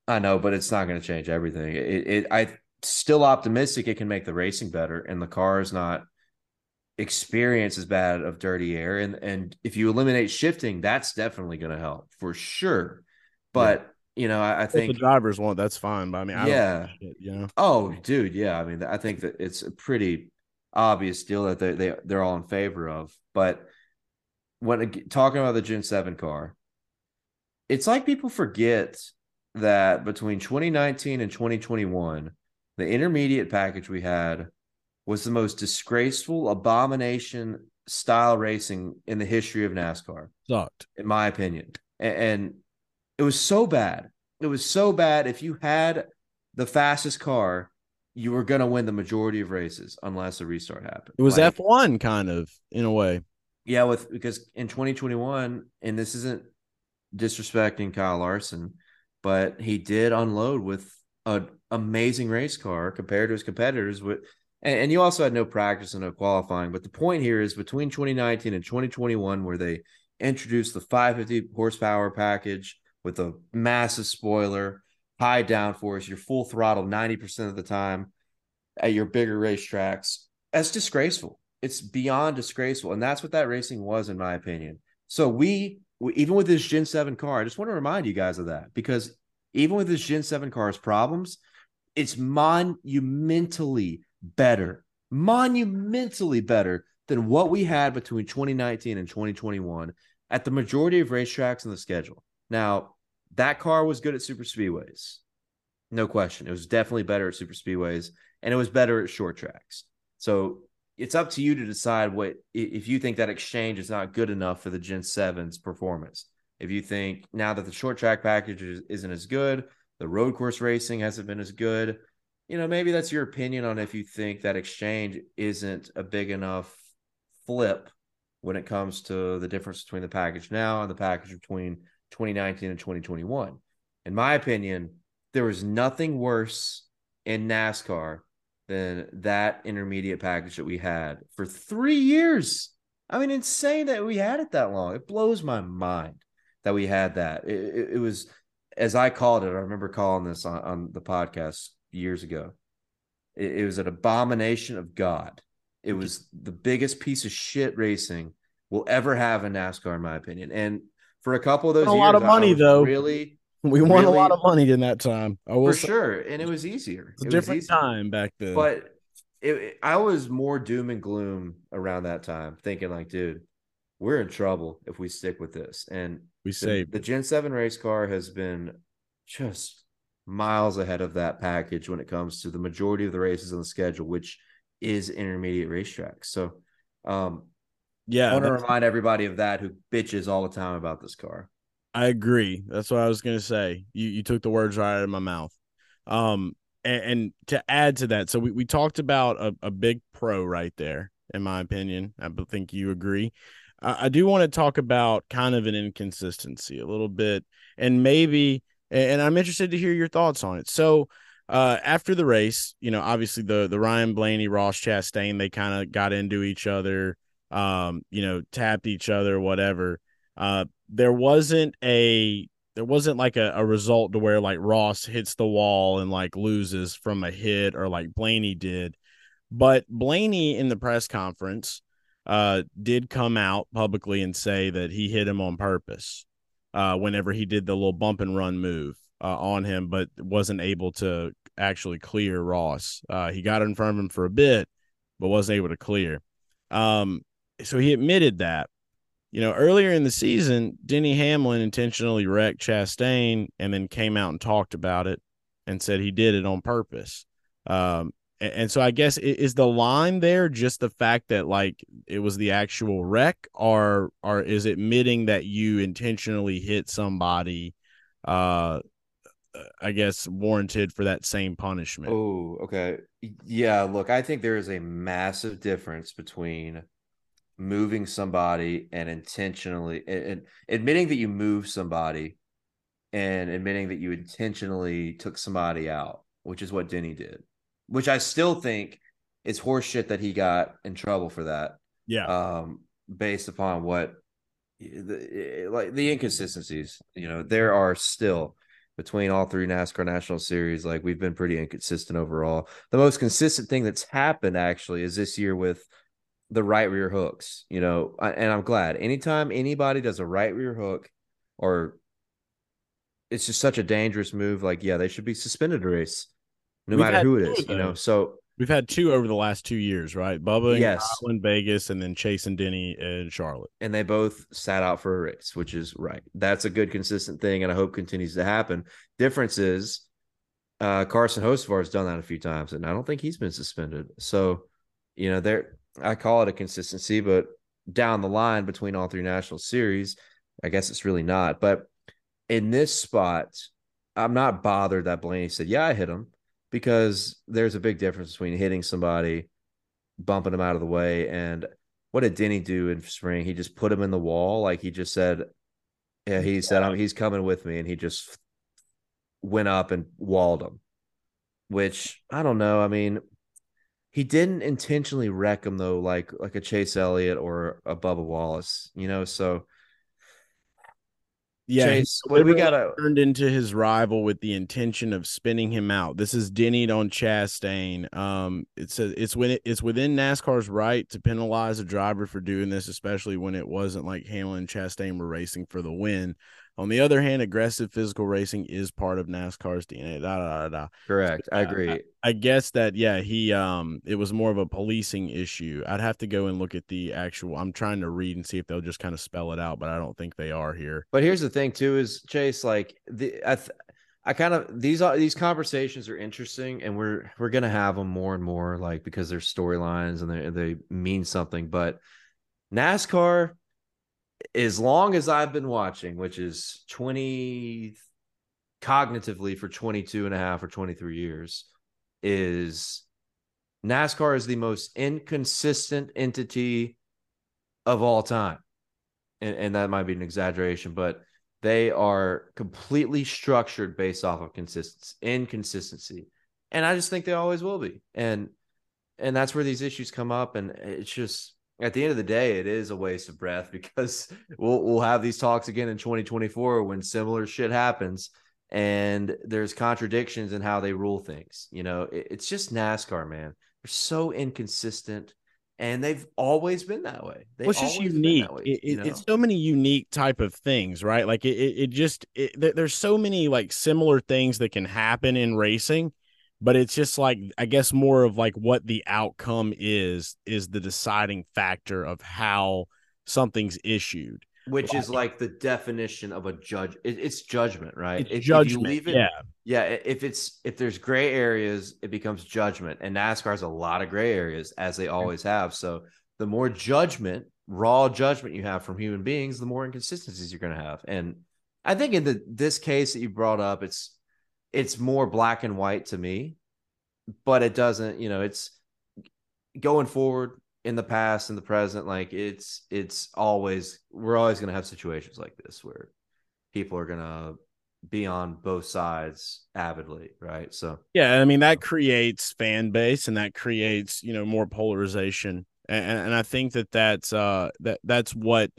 I know, but it's not going to change everything. It, it I still optimistic it can make the racing better, and the car is not. Experience as bad of dirty air, and and if you eliminate shifting, that's definitely going to help for sure. But yeah. you know, I, I think if the drivers want that's fine. But I mean, I yeah, don't shit, you know, oh, dude, yeah. I mean, I think that it's a pretty obvious deal that they they they're all in favor of. But when talking about the Gen seven car, it's like people forget that between twenty nineteen and twenty twenty-one, the intermediate package we had was the most disgraceful abomination style racing in the history of NASCAR. Sucked. In my opinion. And, and it was so bad. It was so bad. If you had the fastest car, you were going to win the majority of races unless a restart happened. It was like, F one kind of in a way. Yeah. With, because in twenty twenty-one, and this isn't disrespecting Kyle Larson, but he did unload with an amazing race car compared to his competitors with, and you also had no practice and no qualifying. But the point here is between twenty nineteen and twenty twenty-one, where they introduced the five hundred fifty horsepower package with a massive spoiler, high downforce, your full throttle ninety percent of the time at your bigger racetracks. That's disgraceful. It's beyond disgraceful. And that's what that racing was, in my opinion. So we, even with this Gen seven car, I just want to remind you guys of that, because even with this Gen seven car's problems, it's monumentally better, monumentally better than what we had between twenty nineteen and twenty twenty-one at the majority of racetracks on the schedule. Now, that car was good at super speedways. No question. It was definitely better at super speedways, and it was better at short tracks. So it's up to you to decide what, if you think that exchange is not good enough for the Gen seven's performance. If you think now that the short track package is, isn't as good, the road course racing hasn't been as good, you know, maybe that's your opinion on if you think that exchange isn't a big enough flip when it comes to the difference between the package now and the package between twenty nineteen and twenty twenty-one. In my opinion, there was nothing worse in NASCAR than that intermediate package that we had for three years. I mean, insane that we had it that long. It blows my mind that we had that. It, it, it was, as I called it, I remember calling this on, on the podcast years ago, it, it was an abomination of God. It was the biggest piece of shit racing we'll ever have in NASCAR, in my opinion. And for a couple of those years, a lot of money though. Really, we won really, a lot of money in that time. I will for say. Sure, and it was easier. It was a different was time back then. But it, it, I was more doom and gloom around that time, thinking like, dude, we're in trouble if we stick with this. And we the, saved the Gen seven race car has been just miles ahead of that package when it comes to the majority of the races on the schedule, which is intermediate racetracks. So um yeah, I want to remind everybody of that who bitches all the time about this car. I agree. That's what I was gonna say. You you took the words right out of my mouth. Um and, and to add to that, so we, we talked about a, a big pro right there, in my opinion. I think you agree. I, I do want to talk about kind of an inconsistency a little bit, and maybe And I'm interested to hear your thoughts on it. So uh, after the race, you know, obviously the the Ryan Blaney, Ross Chastain, they kind of got into each other, um, you know, tapped each other, whatever. Uh, there wasn't a there wasn't like a, a result to where like Ross hits the wall and like loses from a hit or like Blaney did. But Blaney in the press conference uh, did come out publicly and say that he hit him on purpose. Uh, whenever he did the little bump and run move uh, on him, but wasn't able to actually clear Ross. Uh, he got in front of him for a bit, but wasn't able to clear. Um, so he admitted that. You know, earlier in the season, Denny Hamlin intentionally wrecked Chastain and then came out and talked about it and said he did it on purpose. Um, and, and so I guess, is the line there just the fact that like it was the actual wreck, or or is it admitting that you intentionally hit somebody, uh, I guess, warranted for that same punishment? Oh, okay. Yeah, look, I think there is a massive difference between moving somebody and intentionally and, and admitting that you moved somebody and admitting that you intentionally took somebody out, which is what Denny did, which I still think is horseshit that he got in trouble for that. Yeah. Um, based upon what the, like the inconsistencies, you know, there are still between all three NASCAR National Series. Like, we've been pretty inconsistent overall. The most consistent thing that's happened actually is this year with the right rear hooks, you know, and I'm glad anytime anybody does a right rear hook, or it's just such a dangerous move. Like, yeah, they should be suspended a race no we've matter who it is, you know? So we've had two over the last two years, right? Bubba in yes. Vegas, and then Chase and Denny in Charlotte. And they both sat out for a race, which is right. That's a good, consistent thing, and I hope continues to happen. Difference is uh, Carson Hocevar has done that a few times, and I don't think he's been suspended. So, you know, there I call it a consistency, but down the line between all three national series, I guess it's really not. But in this spot, I'm not bothered that Blaney said, yeah, I hit him. Because there's a big difference between hitting somebody, bumping them out of the way, and what did Denny do in spring? He just put him in the wall. Like, he just said, yeah, he yeah. said, I'm, he's coming with me, and he just went up and walled him, which I don't know. I mean, he didn't intentionally wreck him, though, like like a Chase Elliott or a Bubba Wallace, you know, so... Yeah, Chase, we got turned into his rival with the intention of spinning him out. This is Denny on Chastain. Um, it's a, it's when it, it's within NASCAR's right to penalize a driver for doing this, especially when it wasn't like Hamlin and Chastain were racing for the win. On the other hand, aggressive physical racing is part of NASCAR's D N A. Da, da, da, da. Correct. So, I agree. I, I guess that, yeah, he um, it was more of a policing issue. I'd have to go and look at the actual. I'm trying to read and see if they'll just kind of spell it out, but I don't think they are here. But here's the thing, too, is Chase, like the I, th- I kind of these are these conversations are interesting, and we're we're gonna have them more and more, like, because they're storylines and they they mean something. But NASCAR, as long as I've been watching, which is twenty cognitively for twenty-two and a half or twenty-three years, is NASCAR is the most inconsistent entity of all time. And, and that might be an exaggeration, but they are completely structured based off of consistency, inconsistency. And I just think they always will be. And, and that's where these issues come up. And it's just, at the end of the day, it is a waste of breath, because we'll we'll have these talks again in twenty twenty-four when similar shit happens and there's contradictions in how they rule things. You know, it, it's just NASCAR, man. They're so inconsistent, and they've always been that way. They've well, it's just unique. Way, it, you know? It's so many unique type of things, right? Like it, it, it just it, there's so many like similar things that can happen in racing. But it's just like, I guess more of like what the outcome is, is the deciding factor of how something's issued. Which like, is like the definition of a judge. It, it's judgment, right? It's if, judgment, if you leave it, yeah. Yeah, if, it's, if there's gray areas, it becomes judgment. And NASCAR has a lot of gray areas, as they always have. So the more judgment, raw judgment you have from human beings, the more inconsistencies you're going to have. And I think in the this case that you brought up, it's, It's more black and white to me, but it doesn't, you know, it's going forward in the past and the present. Like it's, it's always, we're always going to have situations like this where people are going to be on both sides avidly. Right. So, yeah, I mean, that creates fan base, and that creates, you know, more polarization. And, and I think that that's, uh, that that's what,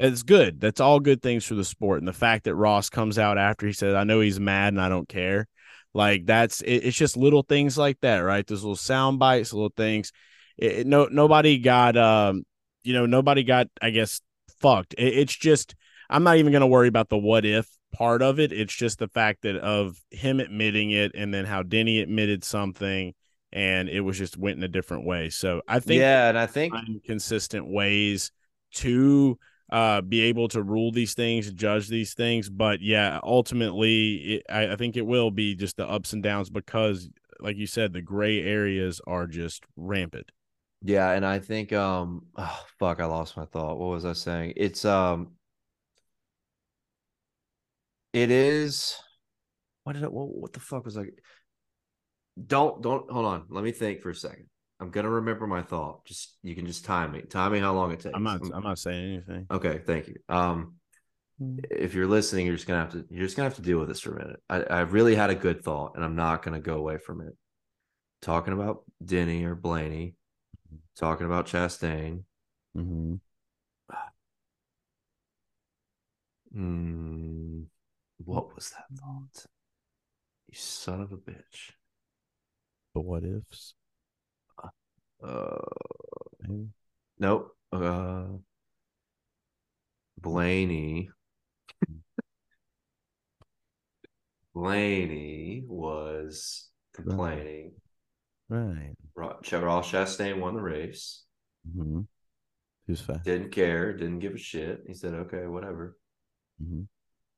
it's good. That's all good things for the sport. And the fact that Ross comes out after he said, I know he's mad and I don't care. Like that's, it, it's just little things like that, right? Those little sound bites, little things. It, it, no, nobody got, um, you know, nobody got, I guess, fucked. It, it's just, I'm not even going to worry about the what if part of it. It's just the fact that of him admitting it, and then how Denny admitted something and it was just went in a different way. So I think, yeah. And I think consistent ways to, Uh, be able to rule these things, judge these things. But yeah, ultimately, it, I, I think it will be just the ups and downs, because, like you said, the gray areas are just rampant. Yeah, and I think, um, oh, fuck, I lost my thought. What was I saying? It's, um, it is. What did it? What, what the fuck was I? Don't don't hold on. Let me think for a second. I'm gonna remember my thought. Just you can just time me, time me how long it takes. I'm not. I'm, I'm not saying anything. Okay, thank you. Um, if you're listening, you're just gonna have to. You're just gonna have to deal with this for a minute. I, I really had a good thought, and I'm not gonna go away from it. Talking about Denny or Blaney, talking about Chastain. Mm-hmm. Mm, what was that thought? You son of a bitch. The what ifs. Uh, Maybe. Nope. Uh, Blaney. Blaney was complaining. Right. Ross Chastain won the race. Mm-hmm. He was fast. Didn't care. Didn't give a shit. He said, "Okay, whatever." Mm-hmm.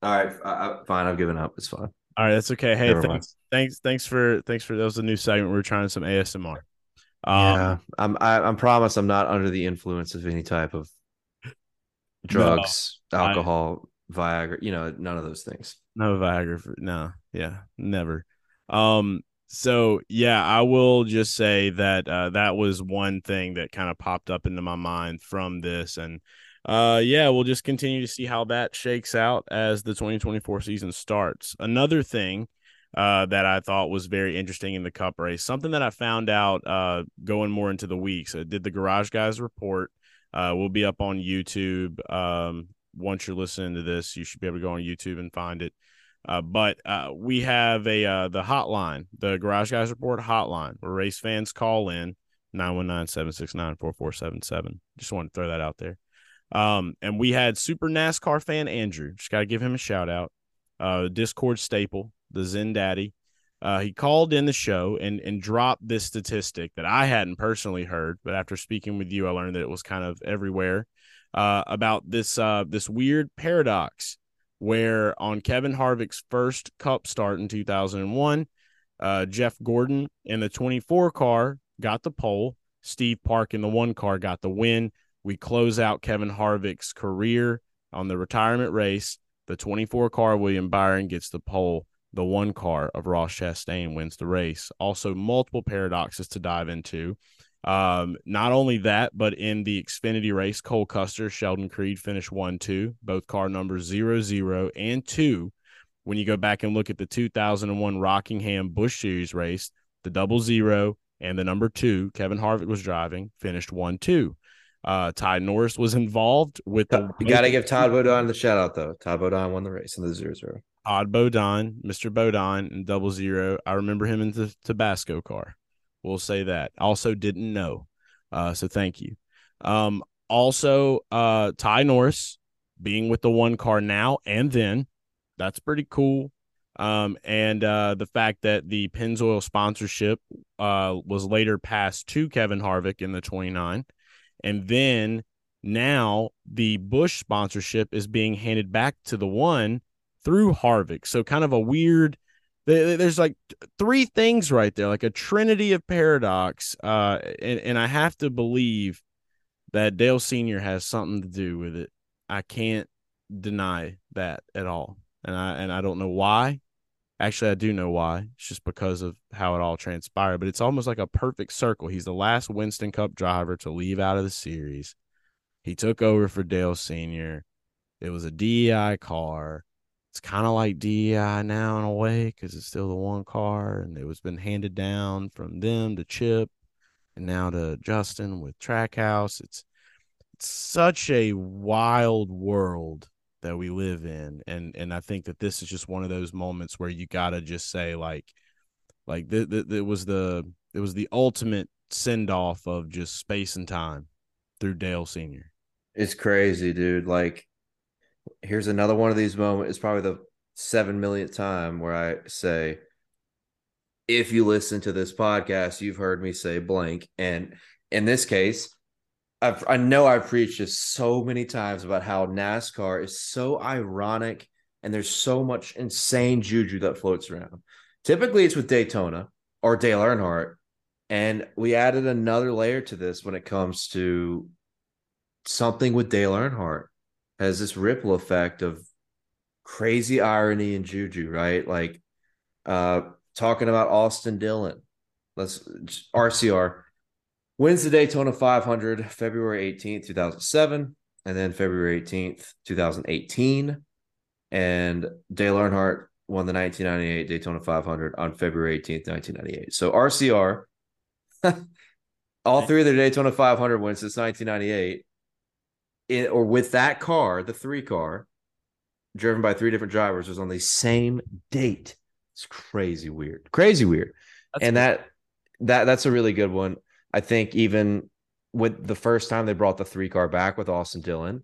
All right, I, I, fine. I've given up. It's fine. All right, that's okay. Hey, thanks, thanks, thanks for thanks for that was a new segment. We were trying some A S M R. Um, yeah, I'm. I, I'm promise I'm not under the influence of any type of drugs, no, alcohol, I, Viagra. You know, none of those things. No Viagra. For, no, yeah, never. Um. So yeah, I will just say that uh, that was one thing that kind of popped up into my mind from this, and uh, yeah, we'll just continue to see how that shakes out as the twenty twenty-four season starts. Another thing. Uh, that I thought was very interesting in the Cup race. Something that I found out uh, going more into the week. So did the Garage Guys report. Uh, we'll be up on YouTube. Um, once you're listening to this, you should be able to go on YouTube and find it. Uh, but uh, we have a uh, the hotline, the Garage Guys report hotline, where race fans call in, nine one nine, seven six nine, four four seven seven. Just wanted to throw that out there. Um, and we had Super NASCAR fan Andrew. Just got to give him a shout-out. Uh, Discord staple. The Zen Daddy, uh, he called in the show and and dropped this statistic that I hadn't personally heard, but after speaking with you, I learned that it was kind of everywhere uh, about this uh, this weird paradox where on Kevin Harvick's first Cup start in two thousand one, uh, Jeff Gordon in the twenty-four car got the pole, Steve Park in the one car got the win. We close out Kevin Harvick's career on the retirement race. The twenty-four car William Byron gets the pole. The one car of Ross Chastain wins the race. Also, multiple paradoxes to dive into. Um, not only that, but in the Xfinity race, Cole Custer, Sheldon Creed finished one two, both car numbers zero, zero, and two. When you go back and look at the two thousand one Rockingham Busch Series race, the double zero and the number two, Kevin Harvick was driving, finished one two. Uh, Ty Norris was involved with the. You got to give Todd Bodine the shout out, though. Todd Bodine won the race in the zero zero. Todd Bodine, Mister Bodine, and double zero. I remember him in the Tabasco car. We'll say that. Also didn't know. Uh, so thank you. Um, also, uh, Ty Norris being with the one car now and then. That's pretty cool. Um, and uh, the fact that the Pennzoil sponsorship uh, was later passed to Kevin Harvick in the twenty-nine. And then now the Busch sponsorship is being handed back to the one through Harvick. So kind of a weird, there's like three things right there, like a trinity of paradox. Uh, and, and I have to believe that Dale Senior has something to do with it. I can't deny that at all. And I, and I don't know why. Actually, I do know why. It's just because of how it all transpired. But it's almost like a perfect circle. He's the last Winston Cup driver to leave out of the series. He took over for Dale Senior. It was a D E I car. It's kind of like D E I now in a way because it's still the one car. And it was been handed down from them to Chip and now to Justin with Trackhouse. It's, it's such a wild world that we live in. And, and I think that this is just one of those moments where you got to just say like, like the, the, it was the, it was the ultimate send off of just space and time through Dale Senior. It's crazy, dude. Like here's another one of these moments. It's probably the seven millionth time where I say, if you listen to this podcast, you've heard me say blank. And in this case, I've, I know I've preached this so many times about how NASCAR is so ironic and there's so much insane juju that floats around. Typically, it's with Daytona or Dale Earnhardt, and we added another layer to this when it comes to something with Dale Earnhardt. It has this ripple effect of crazy irony and juju, right? Like uh, talking about Austin Dillon, let's R C R. Wins the Daytona five hundred, February eighteenth, two thousand seven, and then February eighteenth, twenty eighteen. And Dale Earnhardt won the nineteen ninety-eight Daytona five hundred on February eighteenth, nineteen ninety-eight. So R C R, all three of their Daytona five hundred wins since nineteen ninety-eight, in, or with that car, the three car, driven by three different drivers, was on the same date. It's crazy weird. Crazy weird. That's and that, that that's a really good one. I think even with the first time they brought the three car back with Austin Dillon,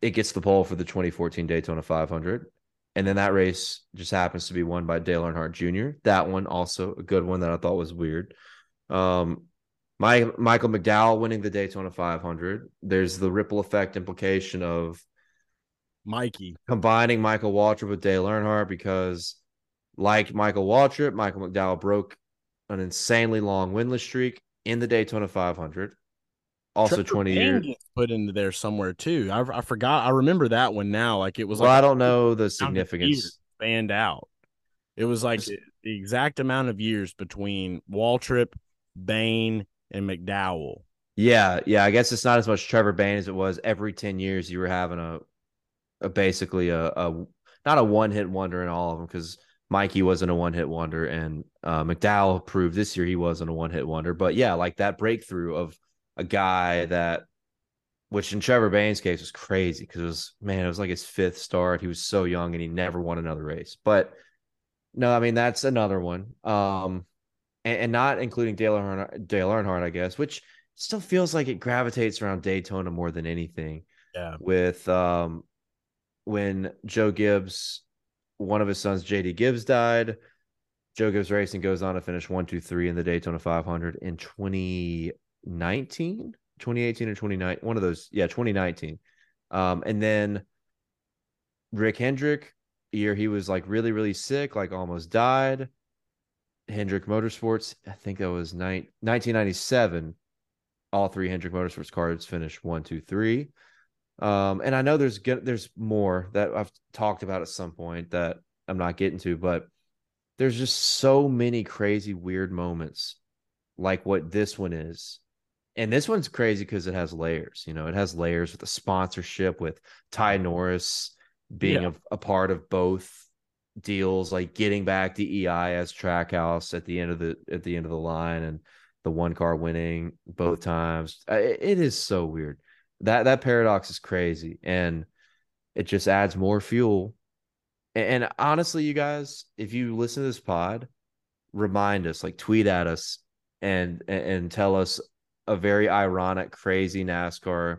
it gets the pole for the twenty fourteen Daytona five hundred. And then that race just happens to be won by Dale Earnhardt Junior That one also a good one that I thought was weird. Um, my, Michael McDowell winning the Daytona five hundred. There's the ripple effect implication of Mikey combining Michael Waltrip with Dale Earnhardt, because like Michael Waltrip, Michael McDowell broke an insanely long winless streak in the Daytona five hundred. Also, Trevor twenty Payne years put into there somewhere too. I, I forgot. I remember that one now. Like it was. Well, like, I don't know the significance. Banned out. It was like it, the exact amount of years between Waltrip, Bain, and McDowell. Yeah, yeah. I guess it's not as much Trevor Bain as it was every ten years you were having a, a basically a, a not a one hit wonder in all of them, because Mikey wasn't a one hit wonder, and uh, McDowell proved this year he wasn't a one hit wonder. But yeah, like that breakthrough of a guy that, which in Trevor Bain's case was crazy, because it was, man, it was like his fifth start. He was so young and he never won another race. But no, I mean, that's another one. Um, and, and not including Dale Earnhardt, Dale Earnhardt, I guess, which still feels like it gravitates around Daytona more than anything. Yeah. With um, when Joe Gibbs, one of his sons, J D Gibbs, died, Joe Gibbs Racing goes on to finish one, two, three in the Daytona five hundred in twenty nineteen, twenty eighteen or twenty nineteen, one of those. Yeah, twenty nineteen. Um, and then Rick Hendrick, year he was like really, really sick, like almost died. Hendrick Motorsports, I think that was nineteen ninety-seven. All three Hendrick Motorsports cars finished one, two, three. Um, and I know there's there's more that I've talked about at some point that I'm not getting to, but there's just so many crazy, weird moments like what this one is. And this one's crazy because it has layers. You know, it has layers with the sponsorship, with Ty Norris being yeah. a, a part of both deals, like getting back the E I as Trackhouse at the end of the at the end of the line, and the one car winning both times. It, it is so weird. That that paradox is crazy, and it just adds more fuel. And honestly, you guys, if you listen to this pod, remind us, like tweet at us and and tell us a very ironic, crazy NASCAR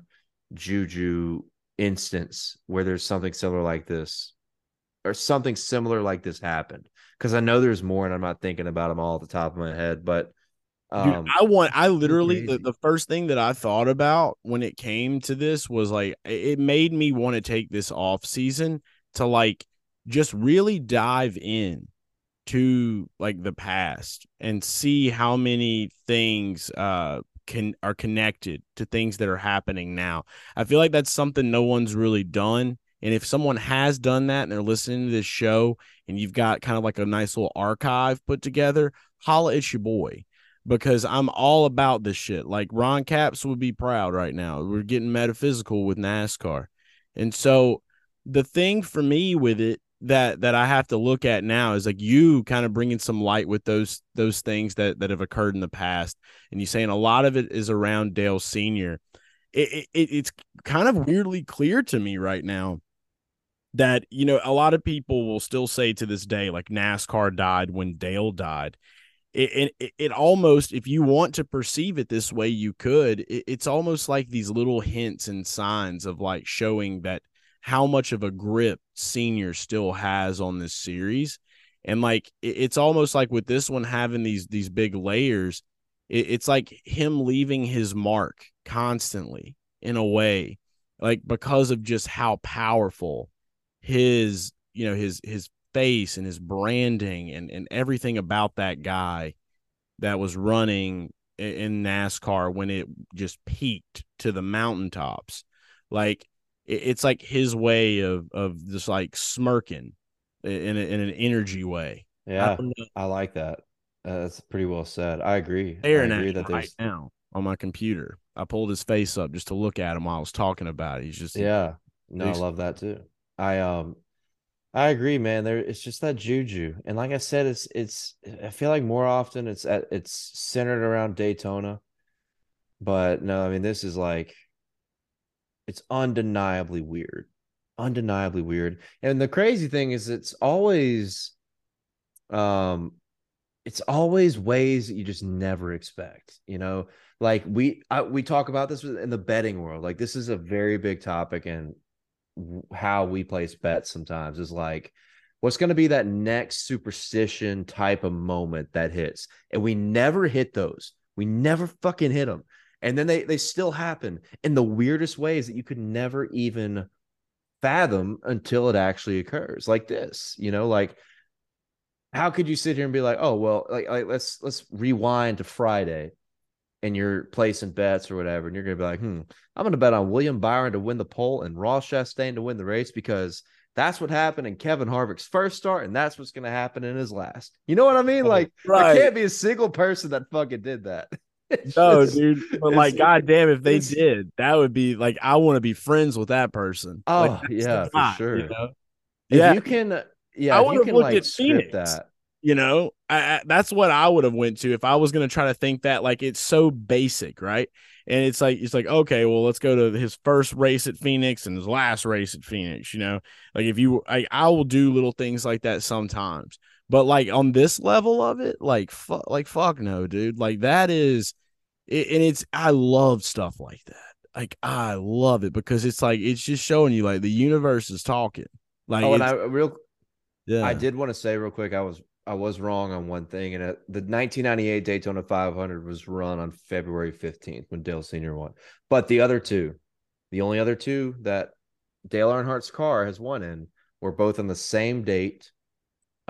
juju instance where there's something similar like this, or something similar like this happened. Because I know there's more, and I'm not thinking about them all at the top of my head. But um, dude, I want, I literally, the, the first thing that I thought about when it came to this was like, it made me want to take this off season to like, just really dive in to like the past and see how many things uh, can are connected to things that are happening now. I feel like that's something no one's really done. And if someone has done that and they're listening to this show and you've got kind of like a nice little archive put together, holla at your boy, because I'm all about this shit. Like Ron Capps would be proud right now. We're getting metaphysical with NASCAR. And so the thing for me with it, that that I have to look at now is like you kind of bringing some light with those those things that that have occurred in the past, and you saying a lot of it is around Dale Senior It, it it's kind of weirdly clear to me right now that, you know, a lot of people will still say to this day, like NASCAR died when Dale died. It it, it almost, if you want to perceive it this way, you could. It, it's almost like these little hints and signs of like showing that how much of a grip Senior still has on this series. And like, it's almost like with this one having these, these big layers, it's like him leaving his mark constantly in a way, like because of just how powerful his, you know, his, his face and his branding and, and everything about that guy that was running in NASCAR when it just peaked to the mountaintops. Like, it's like his way of of just like smirking in a, in an energy way. Yeah, I, I like that. Uh, that's pretty well said. I agree. Aaron, I agree that there's... right now on my computer, I pulled his face up just to look at him while I was talking about it. He's just yeah. No, I love that too. I um, I agree, man. There, it's just that juju, and like I said, it's it's. I feel like more often it's at, it's centered around Daytona, but no, I mean this is like, it's undeniably weird, undeniably weird. And the crazy thing is, it's always, um. It's always ways that you just never expect, you know, like we, I, we talk about this in the betting world. Like this is a very big topic and how we place bets sometimes is like, what's going to be that next superstition type of moment that hits. And we never hit those. We never fucking hit them. And then they, they still happen in the weirdest ways that you could never even fathom until it actually occurs like this, you know, like, how could you sit here and be like, oh, well, like, like let's let's rewind to Friday and you're placing bets or whatever. And you're going to be like, hmm, I'm going to bet on William Byron to win the pole and Ross Chastain to win the race because that's what happened in Kevin Harvick's first start. And that's what's going to happen in his last. You know what I mean? Like, right. There can't be a single person that fucking did that. It's no, just, dude. But like, goddamn, if they did, that would be like, I want to be friends with that person. Oh, like, yeah, for lot, sure. You know? Yeah. If you can. Yeah, I would have looked like, at Phoenix. That. You know, I, I, that's what I would have went to if I was going to try to think that. Like, it's so basic, right? And it's like it's like okay, well, let's go to his first race at Phoenix and his last race at Phoenix. You know, like if you, I, I will do little things like that sometimes. But like on this level of it, like fuck, like fuck no, dude. Like that is, it, and it's I love stuff like that. Like I love it because it's like it's just showing you like the universe is talking. Like oh, and I real. Yeah. I did want to say real quick, I was I was wrong on one thing, and it, the nineteen ninety-eight Daytona five hundred was run on February fifteenth when Dale Senior won. But the other two, the only other two that Dale Earnhardt's car has won in were both on the same date,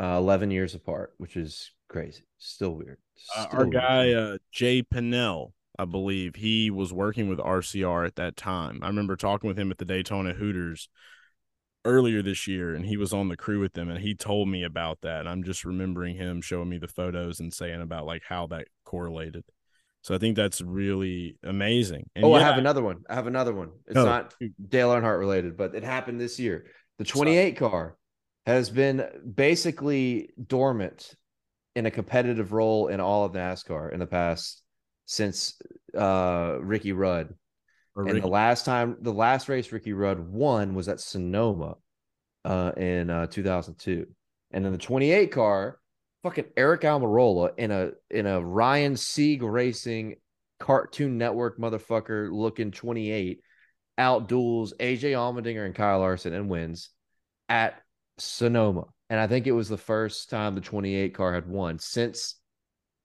uh, eleven years apart, which is crazy. Still weird. Still uh, our weird. guy uh, Jay Pinnell, I believe, he was working with R C R at that time. I remember talking with him at the Daytona Hooters earlier this year, and he was on the crew with them, and he told me about that, and I'm just remembering him showing me the photos and saying about like how that correlated. So I think that's really amazing. And oh yeah, I have another one I have another one it's no. not Dale Earnhardt related, but it happened this year. The twenty-eight car has been basically dormant in a competitive role in all of NASCAR in the past since uh Ricky Rudd. And the last time, the last race Ricky Rudd won was at Sonoma uh, in uh, two thousand two. And in the twenty-eight car, fucking Eric Almirola in a in a Ryan Sieg Racing Cartoon Network motherfucker looking twenty-eight outduels A J Allmendinger and Kyle Larson and wins at Sonoma. And I think it was the first time the twenty-eight car had won since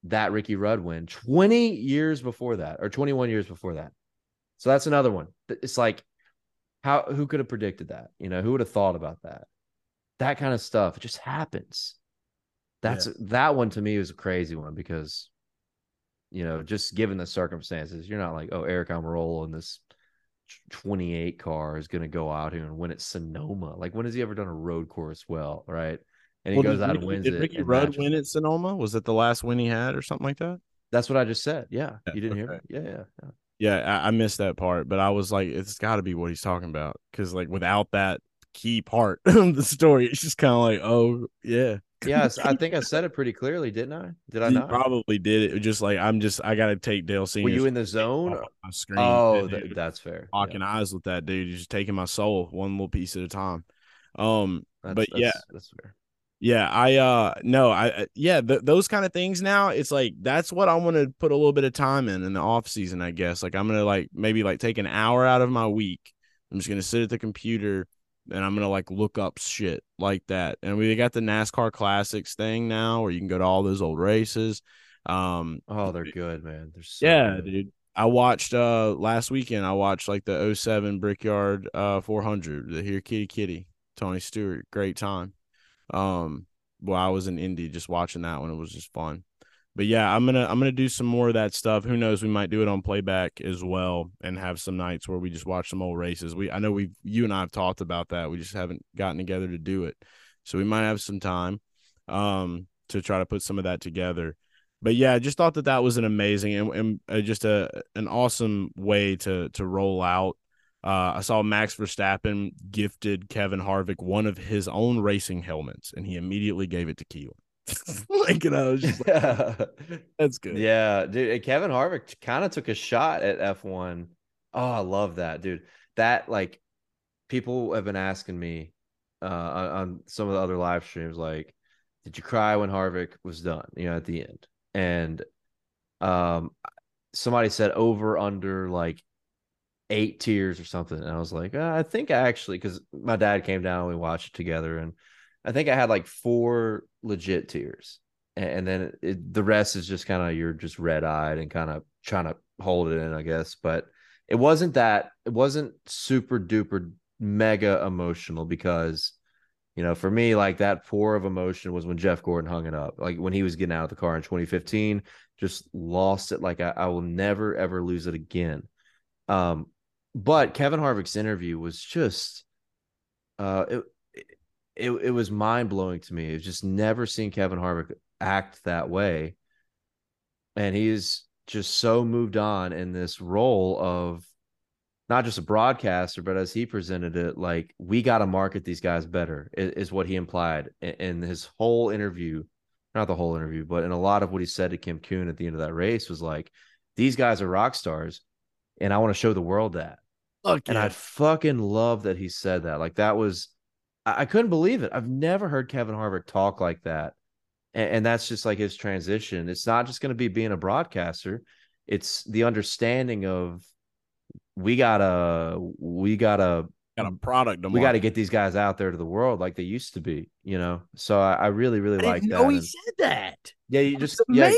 that Ricky Rudd win twenty years before that, or twenty-one years before that. So that's another one. It's like, how who could have predicted that? You know, who would have thought about that? That kind of stuff, it just happens. That's yeah. That one to me was a crazy one because, you know, just given the circumstances, you're not like, oh, Eric Almirola in this twenty-eight car is going to go out here and win at Sonoma. Like, when has he ever done a road course well, right? And he well, goes out Ricky, and wins did it. Did Ricky Rudd matches. win at Sonoma? Was it the last win he had or something like that? That's what I just said. Yeah, yeah you didn't okay. hear me? Yeah, yeah, yeah. Yeah, I, I missed that part, but I was like, it's got to be what he's talking about because, like, without that key part of the story, it's just kind of like, oh, yeah. Yes, I think I said it pretty clearly, didn't I? Did I you not? Probably did it. It just like, I'm just, I got to take Dale Senior. Were you in the zone? My screen. Oh, that, dude, that's fair. Locking yeah. eyes with that dude. He's just taking my soul one little piece at a time. Um, that's, But, that's, yeah. That's fair. Yeah, I uh no, I yeah, th- those kind of things now, it's like that's what I want to put a little bit of time in in the off season, I guess. Like I'm going to like maybe like take an hour out of my week. I'm just going to sit at the computer and I'm going to like look up shit like that. And we got the NASCAR Classics thing now where you can go to all those old races. Um Oh, they're good, man. They're so Yeah, good. dude. I watched uh last weekend I watched like the oh seven Brickyard uh four hundred, the Here Kitty Kitty, Tony Stewart, great time. Um, well, I was in Indy just watching that one. It was just fun, but yeah, I'm going to, I'm going to do some more of that stuff. Who knows? We might do it on playback as well and have some nights where we just watch some old races. We, I know we've, you and I have talked about that. We just haven't gotten together to do it. So we might have some time, um, to try to put some of that together. But yeah, I just thought that that was an amazing and, and just a an awesome way to to roll out. Uh, I saw Max Verstappen gifted Kevin Harvick one of his own racing helmets, and he immediately gave it to Keelan. like, you know, like, yeah. That's good. Yeah, dude. Kevin Harvick kind of took a shot at F one. Oh, I love that, dude. That, like, people have been asking me uh, on, on some of the other live streams, like, did you cry when Harvick was done, you know, at the end? And um, somebody said over, under, like, eight tears or something. And I was like, oh, I think I actually, because my dad came down and we watched it together. And I think I had like four legit tears. And, and then it, it, the rest is just kind of, you're just red eyed and kind of trying to hold it in, I guess. But it wasn't that, it wasn't super duper mega emotional because, you know, for me, like that pour of emotion was when Jeff Gordon hung it up. Like when he was getting out of the car in twenty fifteen, just lost it. Like I, I will never, ever lose it again. Um, But Kevin Harvick's interview was just, uh, it, it, it was mind blowing to me. It was just never seen Kevin Harvick act that way. And he is just so moved on in this role of not just a broadcaster, but as he presented it, like, we got to market these guys better is, is what he implied in, in his whole interview, not the whole interview, but in a lot of what he said to Kim Kuhn at the end of that race was like, these guys are rock stars and I want to show the world that. Fuck and yeah. I fucking love that he said that. Like that was, I, I couldn't believe it. I've never heard Kevin Harvick talk like that. And, and that's just like his transition. It's not just going to be being a broadcaster. It's the understanding of we gotta, we gotta, got a product. We gotta get these guys out there to the world like they used to be, you know? So I, I really, really like that. Oh, he and, said that. Yeah. You just, yeah,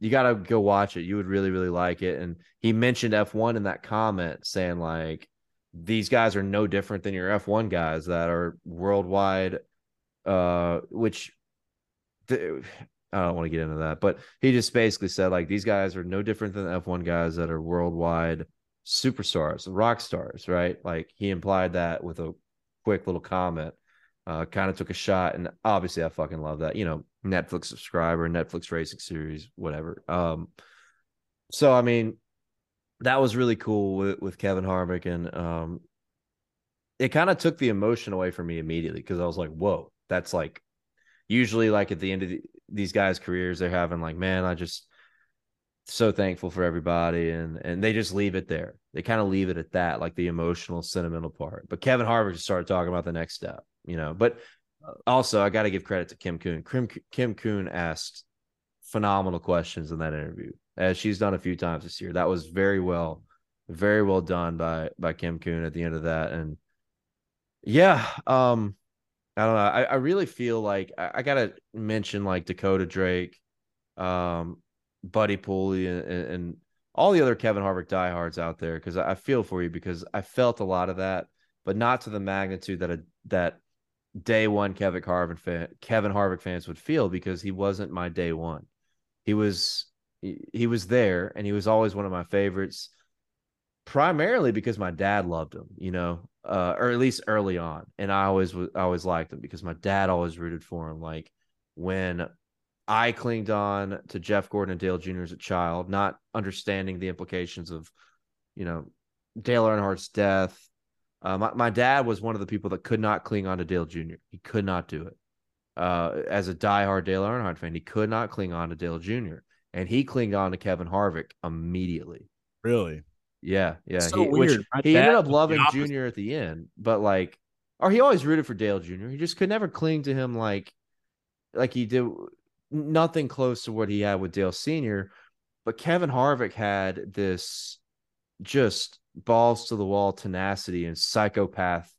you got to go watch it. You would really, really like it. And he mentioned F one in that comment saying, like, these guys are no different than your F one guys that are worldwide, uh, which th- I don't want to get into that. But he just basically said, like, these guys are no different than the F one guys that are worldwide superstars, rock stars, right? Like, he implied that with a quick little comment. Uh, kind of took a shot, and obviously I fucking love that. You know, Netflix subscriber, Netflix racing series, whatever. Um, so I mean, that was really cool with, with Kevin Harvick, and um, it kind of took the emotion away from me immediately because I was like, "Whoa, that's like." Usually, like at the end of the, these guys' careers, they're having like, "Man, I just so thankful for everybody," and and they just leave it there. They kind of leave it at that, like the emotional, sentimental part. But Kevin Harvick just started talking about the next step. You know, but also I got to give credit to Kim Kuhn. Kim, Kim Kuhn asked phenomenal questions in that interview, as she's done a few times this year. That was very well, very well done by by Kim Kuhn at the end of that. And yeah, um, I don't know. I, I really feel like I, I got to mention like Dakota Drake, um, Buddy Pooley, and, and all the other Kevin Harvick diehards out there because I feel for you because I felt a lot of that, but not to the magnitude that a, that. Day one Kevin Harvick fan, Kevin Harvick fans would feel because he wasn't my day one. He was he, he was there and he was always one of my favorites, primarily because my dad loved him, you know, uh, or at least early on. And I always was I always liked him because my dad always rooted for him. Like when I clinged on to Jeff Gordon and Dale Junior as a child, not understanding the implications of, you know, Dale Earnhardt's death. Uh, my, my dad was one of the people that could not cling on to Dale Junior He could not do it. Uh, as a diehard Dale Earnhardt fan, he could not cling on to Dale Junior And he clinged on to Kevin Harvick immediately. Really? Yeah, yeah. So he, weird. Which, he ended up loving Junior at the end, but like, or he always rooted for Dale Junior He just could never cling to him like, like he did nothing close to what he had with Dale Senior But Kevin Harvick had this just balls to the wall tenacity and psychopath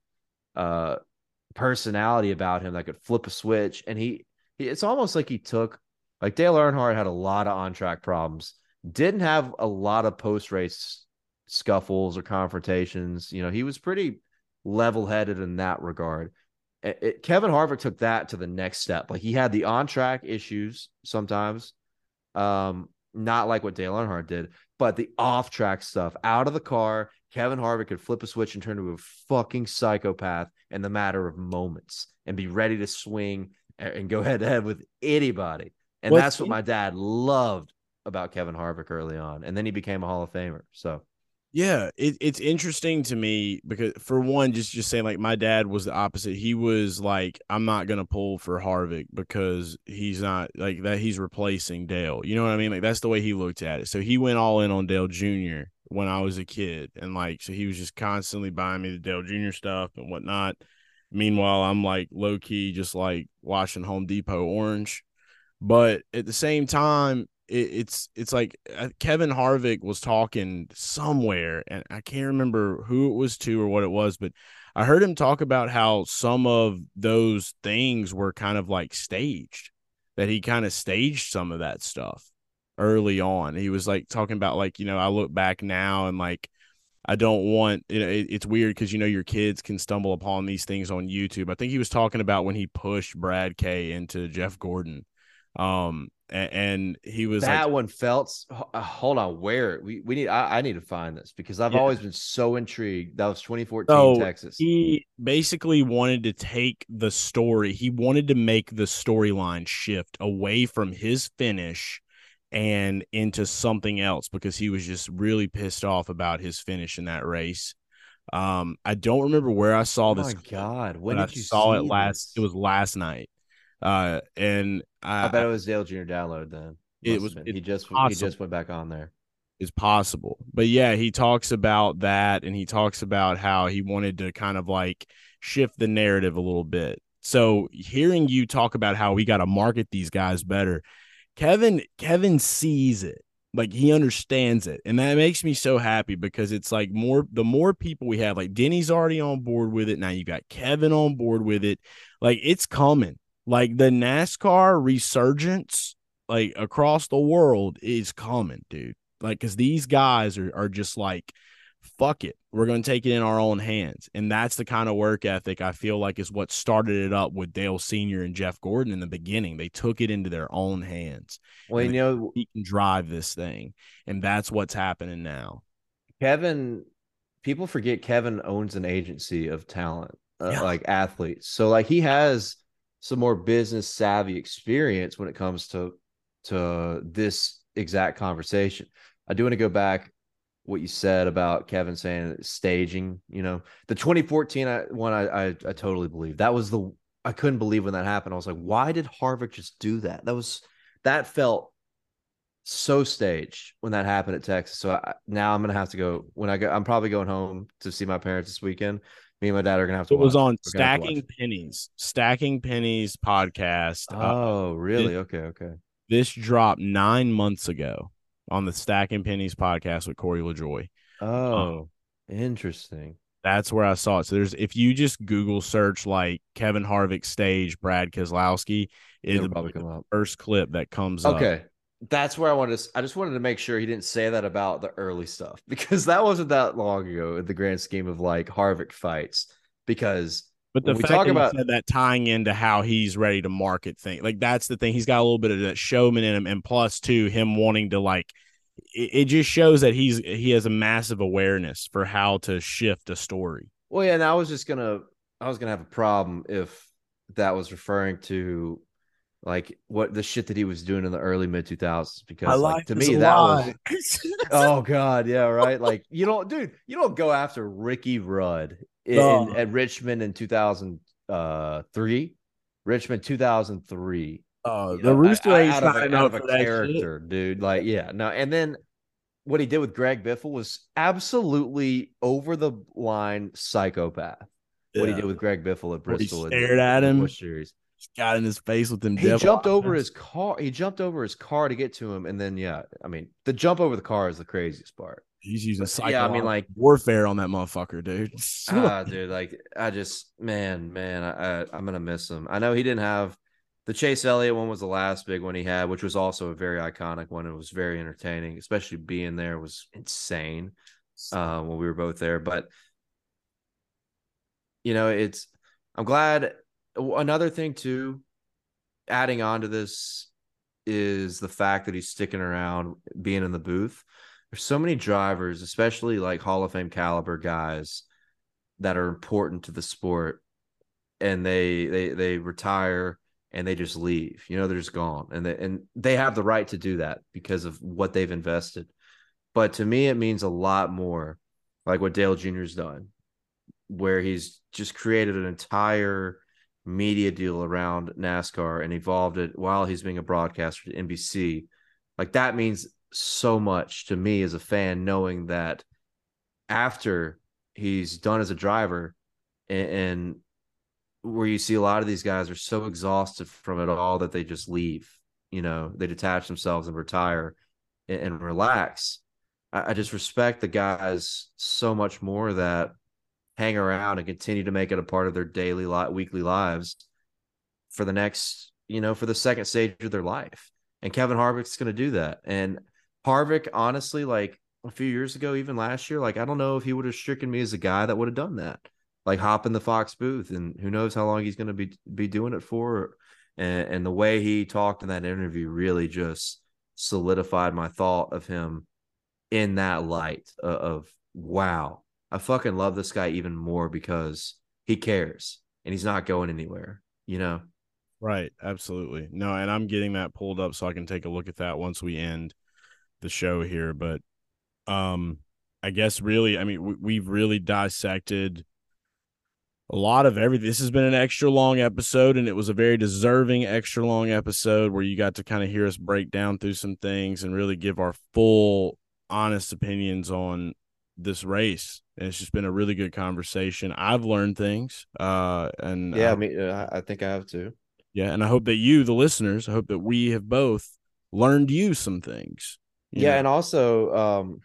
uh personality about him that could flip a switch. And he, he it's almost like he took like Dale Earnhardt had a lot of on-track problems, didn't have a lot of post-race scuffles or confrontations. You know, he was pretty level-headed in that regard. It, it, Kevin Harvick took that to the next step. Like he had the on-track issues sometimes, um not like what Dale Earnhardt did, but the off-track stuff, out of the car, Kevin Harvick could flip a switch and turn into a fucking psychopath in the matter of moments and be ready to swing and go head-to-head with anybody. And What's that's what my dad loved about Kevin Harvick early on. And then he became a Hall of Famer. So, yeah, it, it's interesting to me because, for one, just, just saying, like, my dad was the opposite. He was like, I'm not going to pull for Harvick because he's not like that. He's replacing Dale. You know what I mean? Like, that's the way he looked at it. So he went all in on Dale Junior when I was a kid. And like, so he was just constantly buying me the Dale Junior stuff and whatnot. Meanwhile, I'm like low key, just like watching Home Depot Orange. But at the same time, it, it's it's like Kevin Harvick was talking somewhere, and I can't remember who it was to or what it was, but I heard him talk about how some of those things were kind of like staged, that he kind of staged some of that stuff early on. He was like talking about, like, you know, I look back now and like, I don't want, you know, it, it's weird because, you know, your kids can stumble upon these things on YouTube. I think he was talking about when he pushed Brad K into Jeff Gordon. Um, and, and he was that like, one felt, hold on, where we, we need, I, I need to find this because I've yeah. always been so intrigued. That was twenty fourteen so Texas. He basically wanted to take the story. He wanted to make the storyline shift away from his finish and into something else because he was just really pissed off about his finish in that race. Um, I don't remember where I saw oh this. My God. When did I you saw it last, this? It was last night. Uh, and I, I bet it was Dale Junior download then. It was. He just possible. he just went back on there. It's possible, but yeah, he talks about that, and he talks about how he wanted to kind of like shift the narrative a little bit. So hearing you talk about how we got to market these guys better, Kevin Kevin sees it, like he understands it, and that makes me so happy because it's like more the more people we have, like Denny's already on board with it. Now you got Kevin on board with it, like it's coming. Like the NASCAR resurgence, like across the world, is coming, dude. Like, because these guys are are just like, fuck it, we're going to take it in our own hands. And that's the kind of work ethic I feel like is what started it up with Dale Senior and Jeff Gordon in the beginning. They took it into their own hands. Well, you know, he can drive this thing. And that's what's happening now. Kevin, people forget Kevin owns an agency of talent, uh, yeah. like athletes. So like he has some more business savvy experience when it comes to to this exact conversation. I do want to go back what you said about Kevin saying staging. You know, the twenty fourteen one, I, I I totally believe that was the I couldn't believe when that happened. I was like, why did Harvick just do that? That was that felt so staged when that happened at Texas. So I, now I'm gonna have to go when I go. I'm probably going home to see my parents this weekend. Me and my dad are going to have to watch. It was on Stacking Pennies. Stacking Pennies podcast. Oh, uh, really? This, okay, okay. This dropped nine months ago on the Stacking Pennies podcast with Corey LaJoy. Oh, um, interesting. That's where I saw it. So there's, if you just Google search like Kevin Harvick stage Brad Keselowski, it'll, it'll probably come up. First clip that comes okay. up. Okay. That's where I wanted to, I just wanted to make sure he didn't say that about the early stuff because that wasn't that long ago in the grand scheme of like Harvick fights. Because, but the fact we talk that about said that tying into how he's ready to market thing, like that's the thing. He's got a little bit of that showman in him, and plus two, him wanting to like it, it just shows that he's he has a massive awareness for how to shift a story. Well, yeah, and I was just gonna, I was gonna have a problem if that was referring to like what the shit that he was doing in the early mid two thousands, because like, to me that was oh god yeah right like you don't dude you don't go after Ricky Rudd in, oh. in, at Richmond in two thousand three Richmond two thousand three oh uh, the know, Rooster I, I, out of, out of a character shit. dude like yeah no and then what he did with Greg Biffle was absolutely over the line psychopath. yeah. What he did with Greg Biffle at Bristol, he stared in, at him in series. Got in his face with them. He devil. jumped over his car. He jumped over his car to get to him, and then yeah, I mean the jump over the car is the craziest part. He's using psychological yeah, I mean like warfare on that motherfucker, dude. Ah, dude, like I just man, man, I, I I'm gonna miss him. I know he didn't have the Chase Elliott one was the last big one he had, which was also a very iconic one. It was very entertaining, especially being there was insane uh, when we were both there. But you know, it's I'm glad. Another thing, too, adding on to this is the fact that he's sticking around, being in the booth. There's so many drivers, especially like Hall of Fame caliber guys that are important to the sport, and they they they retire and they just leave. You know, they're just gone. And they, and they have the right to do that because of what they've invested. But to me, it means a lot more, like what Dale Junior's done, where he's just created an entire media deal around NASCAR and evolved it while he's being a broadcaster to N B C. Like, that means so much to me as a fan, knowing that after he's done as a driver, and, and where you see a lot of these guys are so exhausted from it all that they just leave, you know, they detach themselves and retire and, and relax. I, I just respect the guys so much more that hang around and continue to make it a part of their daily, weekly lives for the next, you know, for the second stage of their life. And Kevin Harvick's going to do that. And Harvick, honestly, like a few years ago, even last year, like, I don't know if he would have stricken me as a guy that would have done that, like hop in the Fox booth, and who knows how long he's going to be, be doing it for. And, and the way he talked in that interview really just solidified my thought of him in that light of, of wow, I fucking love this guy even more because he cares and he's not going anywhere, you know? Right. Absolutely. No. And I'm getting that pulled up so I can take a look at that once we end the show here. But um, I guess really, I mean, we, we've really dissected a lot of everything. This has been an extra long episode, and it was a very deserving extra long episode where you got to kind of hear us break down through some things and really give our full honest opinions on this race. And it's just been a really good conversation. I've learned things. Uh, and yeah, I, I mean, I think I have too. Yeah, and I hope that you, the listeners, I hope that we have both learned you some things. You yeah, know? And also, um,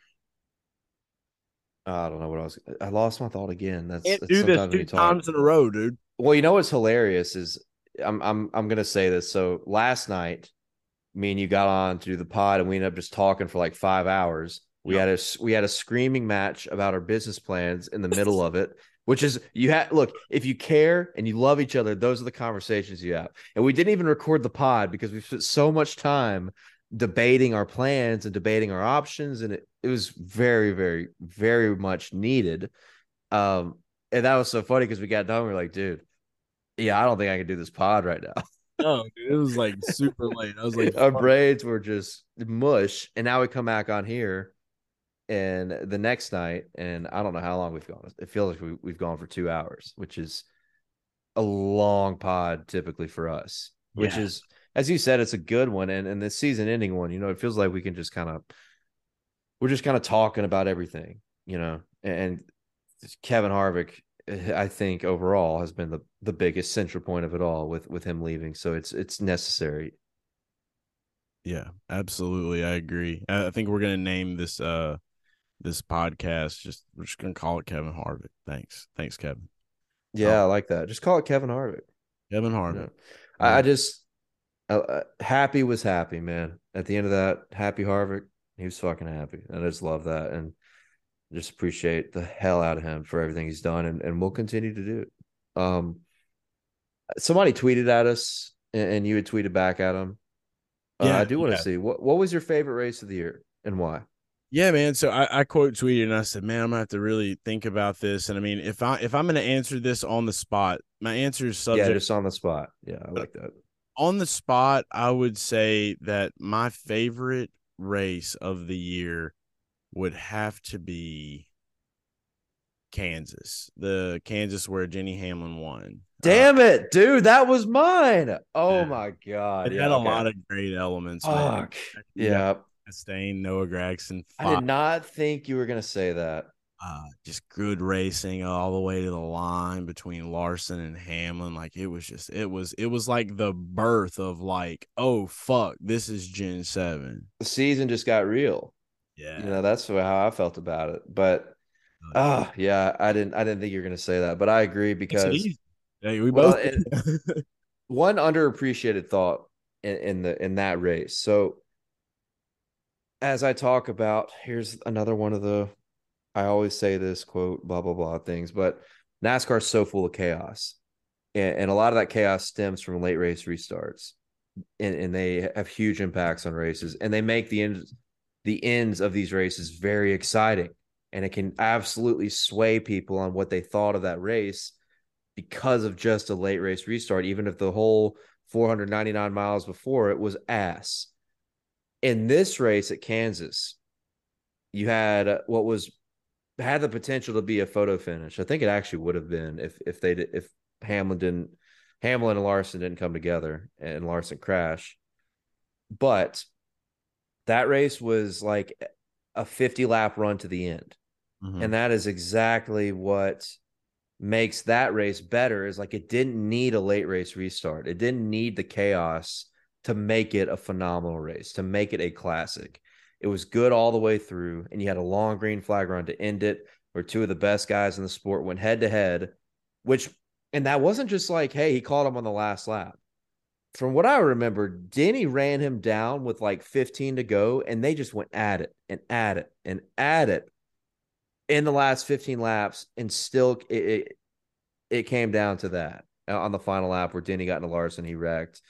I don't know what I was. I lost my thought again. That's, that's do this two times in a row, dude. Well, you know what's hilarious is I'm I'm I'm gonna say this. So last night, me and you got on to do the pod, and we ended up just talking for like five hours. We yep. had a we had a screaming match about our business plans in the middle of it. Which is, you have, look, if you care and you love each other, those are the conversations you have. And we didn't even record the pod because we spent so much time debating our plans and debating our options. And it, it was very, very, very much needed. Um, and that was so funny because we got done. We were like, dude, yeah, I don't think I can do this pod right now. No, dude, it was like super late. I was like, our braids were just mush. And now we come back on here. And the next night, and I don't know how long we've gone. It feels like we, we've gone for two hours, which is a long pod typically for us, yeah. Which is, as you said, it's a good one. And, and the season ending one, you know, it feels like we can just kind of, we're just kind of talking about everything, you know, and Kevin Harvick, I think overall has been the, the biggest central point of it all with, with him leaving. So it's, it's necessary. Yeah, absolutely. I agree. I think we're going to name this, uh, this podcast, just we're just gonna call it Kevin Harvick. Thanks, thanks, Kevin. Yeah, um, I like that. Just call it Kevin Harvick. Kevin Harvick. You know, yeah. I, I just uh, happy was happy, man. At the end of that, happy Harvick, he was fucking happy. I just love that, and just appreciate the hell out of him for everything he's done, and and we'll continue to do it. Um, somebody tweeted at us, and, and you had tweeted back at him. Yeah, uh, I do want to yeah. see what what was your favorite race of the year and why. Yeah, man. So I, I quote tweeted and I said, man, I'm going to have to really think about this. And I mean, if, I, if I'm going to answer this on the spot, my answer is subject. Yeah, just on the spot. Yeah, I like that. On the spot, I would say that my favorite race of the year would have to be Kansas. The Kansas where Denny Hamlin won. Damn uh, it, dude. That was mine. Oh, yeah. My God. It yeah, had okay. a lot of great elements. Fuck. Yeah. yeah. Chastain, Noah Gragson. Fox. I did not think you were going to say that. Uh, just good racing all the way to the line between Larson and Hamlin. Like, it was just, it was, it was like the birth of like, oh, fuck, this is Gen seven. The season just got real. Yeah. You know, that's how I felt about it. But, oh, uh, uh, yeah, I didn't, I didn't think you were going to say that, but I agree because yeah, we well, both it, one underappreciated thought in, in the, in that race. So, as I talk about, here's another one of the, I always say this quote, blah, blah, blah things, but NASCAR is so full of chaos. And, and a lot of that chaos stems from late race restarts. And, and they have huge impacts on races. And they make the, end, the ends of these races very exciting. And it can absolutely sway people on what they thought of that race because of just a late race restart, even if the whole four hundred ninety-nine miles before, it was ass. In this race at Kansas, you had what was had the potential to be a photo finish. I think it actually would have been if if they if Hamlin didn't Hamlin and Larson didn't come together and Larson crashed. But that race was like a fifty lap run to the end. Mm-hmm. And that is exactly what makes that race better, is like it didn't need a late race restart. It didn't need the chaos to make it a phenomenal race, to make it a classic. It was good all the way through, and you had a long green flag run to end it, where two of the best guys in the sport went head to head, which, and that wasn't just like, hey, he caught him on the last lap. From what I remember, Denny ran him down with like fifteen to go, and they just went at it and at it and at it in the last fifteen laps, and still it, it, it came down to that on the final lap where Denny got into Larson, he wrecked.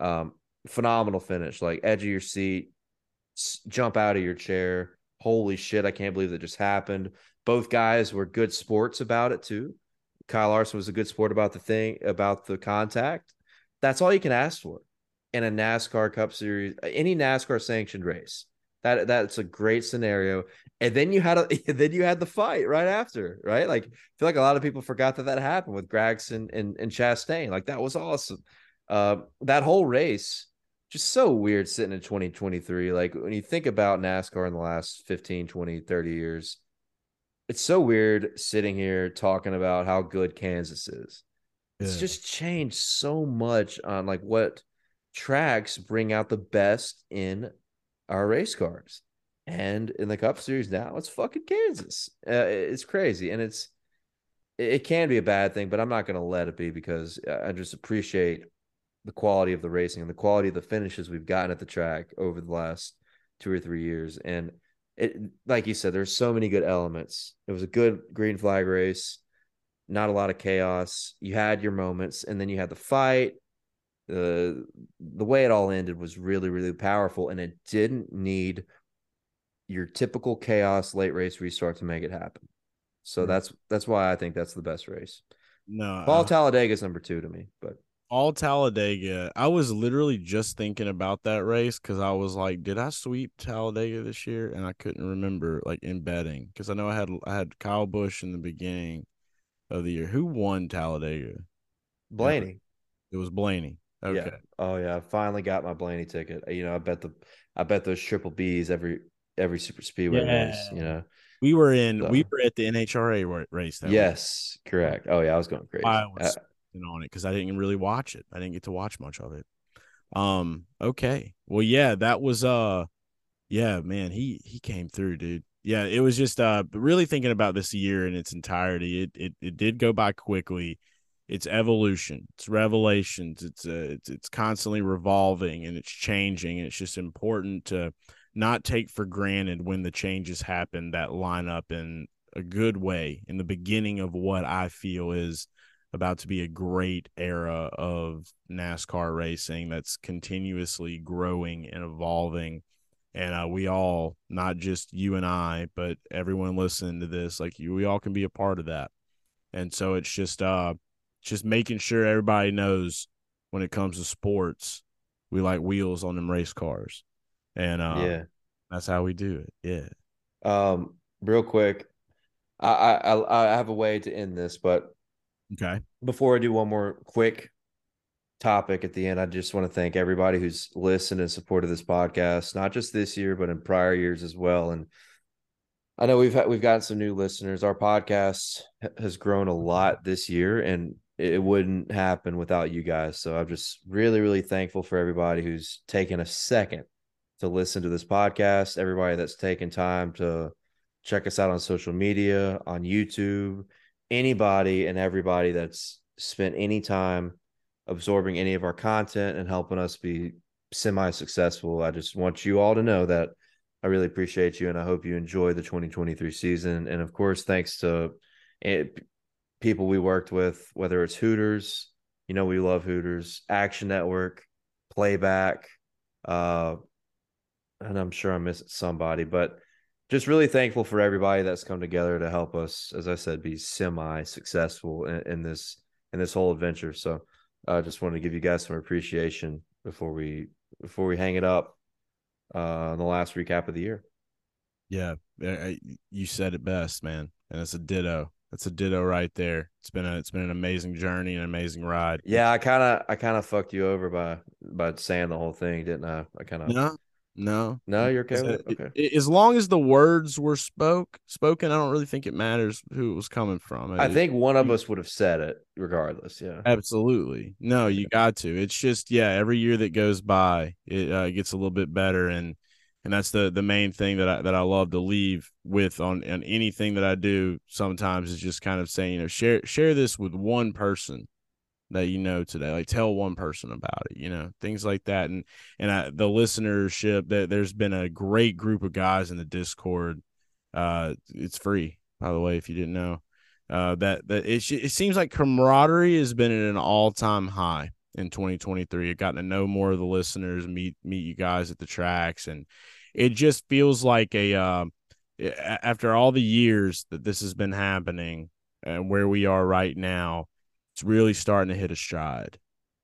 Um, phenomenal finish, like edge of your seat, jump out of your chair. Holy shit, I can't believe that just happened. Both guys were good sports about it too. Kyle Larson was a good sport about the thing, about the contact. That's all you can ask for in a NASCAR Cup Series, any NASCAR sanctioned race. That that's a great scenario. And then you had a, then you had the fight right after, right? Like I feel like a lot of people forgot that that happened with Gragson and and Chastain. Like that was awesome. Uh, that whole race just so weird sitting in twenty twenty-three. Like when you think about NASCAR in the last fifteen, twenty, thirty years, it's so weird sitting here talking about how good Kansas is. Yeah. It's just changed so much on like what tracks bring out the best in our race cars. And in the Cup Series now, it's fucking Kansas. Uh, it's crazy. And it's it can be a bad thing, but I'm not going to let it be, because I just appreciate the quality of the racing and the quality of the finishes we've gotten at the track over the last two or three years. And it, like you said, there's so many good elements. It was a good green flag race, not a lot of chaos. You had your moments, and then you had the fight. The, the way it all ended was really, really powerful, and it didn't need your typical chaos late race restart to make it happen. So mm-hmm. that's that's why I think that's the best race. No, All uh... Talladega is number two to me, but. All Talladega. I was literally just thinking about that race because I was like, did I sweep Talladega this year? And I couldn't remember, like, in betting, because I know I had I had Kyle Busch in the beginning of the year. Who won Talladega? Blaney. It was Blaney. Okay. Yeah. Oh yeah, I finally got my Blaney ticket. You know, I bet the I bet those triple B's every every super speedway yeah. race. You know, we were in so. we were at the N H R A race. That yes, week. correct. Oh yeah, I was going crazy. I was- I- on it because I didn't really watch it. I didn't get to watch much of it. Um, okay. Well, yeah, that was uh yeah, man, he he came through, dude. Yeah, it was just uh really thinking about this year in its entirety. It it it did go by quickly. It's evolution, it's revelations, it's uh it's it's constantly revolving and it's changing. And it's just important to not take for granted when the changes happen that line up in a good way in the beginning of what I feel is about to be a great era of NASCAR racing that's continuously growing and evolving. And uh, we all, not just you and I, but everyone listening to this, like you, we all can be a part of that. And so it's just, uh, just making sure everybody knows when it comes to sports, we like wheels on them race cars. And uh, yeah. that's how we do it. Yeah. Um, real quick. I, I, I have a way to end this, but okay. Before I do one more quick topic at the end, I just want to thank everybody who's listened and supported this podcast, not just this year, but in prior years as well. And I know we've had, we've gotten some new listeners. Our podcast has grown a lot this year, and it wouldn't happen without you guys. So I'm just really, really thankful for everybody who's taken a second to listen to this podcast, everybody that's taken time to check us out on social media, on YouTube, anybody and everybody that's spent any time absorbing any of our content and helping us be semi-successful. I just want you all to know that I really appreciate you, and I hope you enjoy the twenty twenty-three season. And of course, thanks to it, people we worked with, whether it's Hooters, you know, we love Hooters, Action Network, Playback, uh, and I'm sure I'm missing somebody, but just really thankful for everybody that's come together to help us, as I said, be semi-successful in, in this in this whole adventure. So I uh, just wanted to give you guys some appreciation before we before we hang it up uh, on the last recap of the year. Yeah, I, you said it best, man, and it's a ditto. That's a ditto right there. It's been a, it's been an amazing journey, an amazing ride. Yeah, I kind of I kind of fucked you over by by saying the whole thing, didn't I? I kind of no, no, no. You're okay. With it? Okay. As long as the words were spoke spoken, I don't really think it matters who it was coming from. It I is, think one of us would have said it regardless. Yeah, absolutely. No, you got to. It's just yeah. Every year that goes by, it uh, gets a little bit better, and and that's the the main thing that I that I love to leave with on, on anything that I do sometimes is just kind of saying, you know, share share this with one person that you know today. Like tell one person about it, you know, things like that. And and I, the listenership, that there's been a great group of guys in the Discord. Uh it's free, by the way, if you didn't know. Uh that that it it seems like camaraderie has been at an all-time high in twenty twenty-three. I've gotten to know more of the listeners, meet meet you guys at the tracks, and it just feels like a uh, after all the years that this has been happening and where we are right now, it's really starting to hit a stride,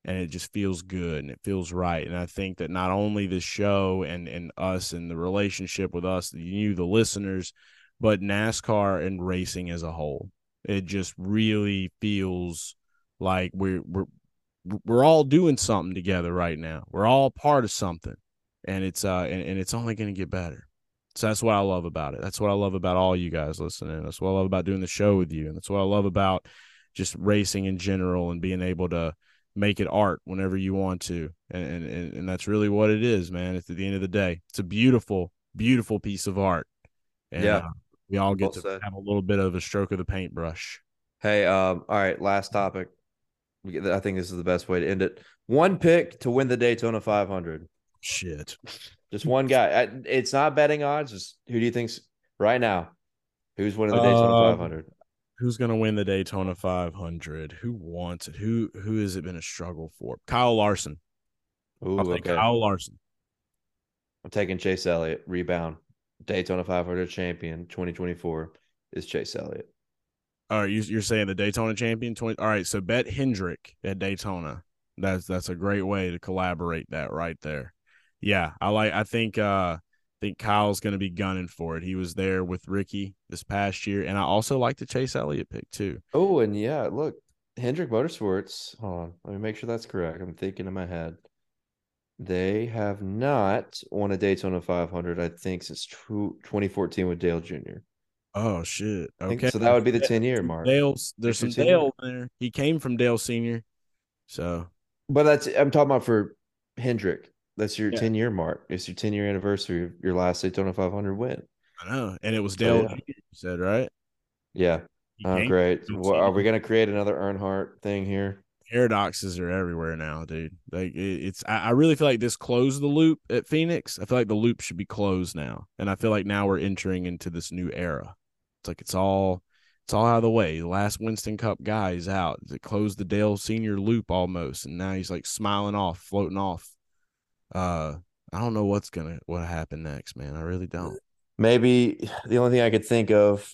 and it just feels good and it feels right. And I think that not only the show and and us and the relationship with us, you, the listeners, but NASCAR and racing as a whole, it just really feels like we're we're we're all doing something together right now. We're all part of something, and it's uh and, and it's only going to get better. So that's what I love about it. That's what I love about all you guys listening. That's what I love about doing the show with you, and that's what I love about just racing in general and being able to make it art whenever you want to. And and and that's really what it is, man. It's at the end of the day, it's a beautiful, beautiful piece of art. And yeah, uh, we all get well to said. Have a little bit of a stroke of the paintbrush. Hey, um, all right, last topic. I think this is the best way to end it. One pick to win the Daytona five hundred. Shit. Just one guy. It's not betting odds. Just who do you think's right now? Who's winning the Daytona uh, five hundred? Who's going to win the Daytona five hundred? Who wants it? Who who has it been a struggle for? Kyle Larson. Ooh, I'll okay. Kyle Larson. I'm taking Chase Elliott. Rebound. Daytona five hundred champion twenty twenty-four is Chase Elliott. All right, you, you're saying the Daytona champion. twenty, all right, so bet Hendrick at Daytona. That's that's a great way to collaborate that right there. Yeah, I like. I think uh, think Kyle's going to be gunning for it. He was there with Ricky this past year, and I also like the Chase Elliott pick too. Oh, and yeah, look, Hendrick Motorsports. Hold on, let me make sure that's correct. I'm thinking in my head. They have not won a Daytona five hundred, I think, since twenty fourteen with Dale Junior Oh shit! Okay, so that would be the ten year mark. Dale's there's some Dale there. He came from Dale Senior, so. But that's I'm talking about for Hendrick. That's your yeah. ten year mark. It's your ten year anniversary of your last Daytona five hundred win. I know, and it was Dale. Oh, yeah. You said right? Yeah. Oh, great. Well, are we gonna create another Earnhardt thing here? Paradoxes are everywhere now, dude. Like it's, I really feel like this closed the loop at Phoenix. I feel like the loop should be closed now, and I feel like now we're entering into this new era. It's like it's all it's all out of the way. The last Winston Cup guy is out. It closed the Dale Senior loop almost, and now he's like smiling off, floating off. Uh, I don't know what's gonna what happen next, man. I really don't. Maybe the only thing I could think of,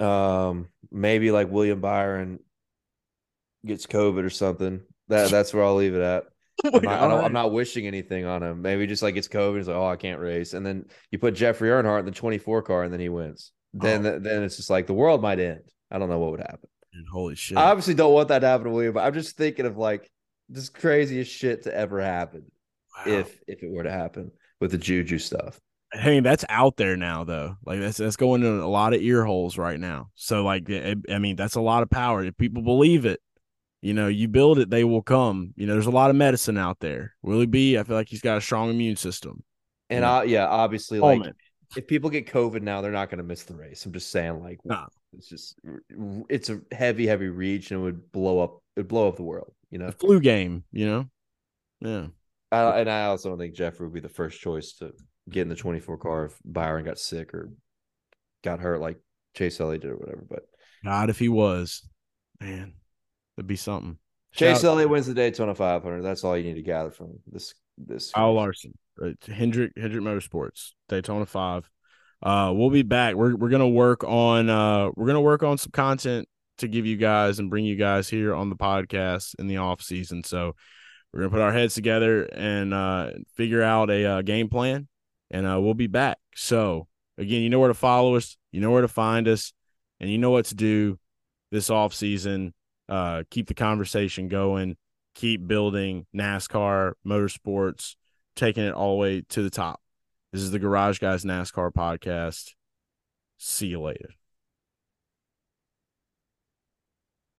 um, maybe like William Byron gets COVID or something. That that's where I'll leave it at. I'm not, I don't, I'm not wishing anything on him. Maybe just like it's COVID. He's like, oh, I can't race. And then you put Jeffrey Earnhardt in the twenty-four car, and then he wins. Then, oh. then it's just like the world might end. I don't know what would happen. Dude, holy shit! I obviously don't want that to happen to William, but I'm just thinking of like this craziest shit to ever happen. Wow. If if it were to happen with the Juju stuff. Hey, that's out there now, though. Like that's that's going in a lot of ear holes right now. So like, it, I mean, that's a lot of power. If people believe it. You know, you build it, they will come. You know, there's a lot of medicine out there. Willie B, I feel like he's got a strong immune system. And, I, yeah, obviously, oh, like, man. If people get COVID now, they're not going to miss the race. I'm just saying, like, nah. It's just, it's a heavy, heavy reach, and it would blow up, it'd blow up the world, you know? The flu game, you know? Yeah. I, and I also don't think Jeffrey would be the first choice to get in the twenty-four car if Byron got sick or got hurt like Chase Elliott did or whatever. But not if he was. Man. It'd be something. Chase Shout Elliott out. Wins the Daytona five hundred. That's all you need to gather from this. This Kyle Larson, right? Hendrick, Hendrick Motorsports, Daytona five. Uh, we'll be back. We're we're gonna work on uh we're gonna work on some content to give you guys and bring you guys here on the podcast in the off season. So we're going to put our heads together and uh, figure out a uh, game plan, and uh, we'll be back. So again, you know where to follow us, you know where to find us, and you know what to do this off season. Uh, keep the conversation going, keep building NASCAR motorsports, taking it all the way to the top. This is the Garage Guys NASCAR podcast. See you later.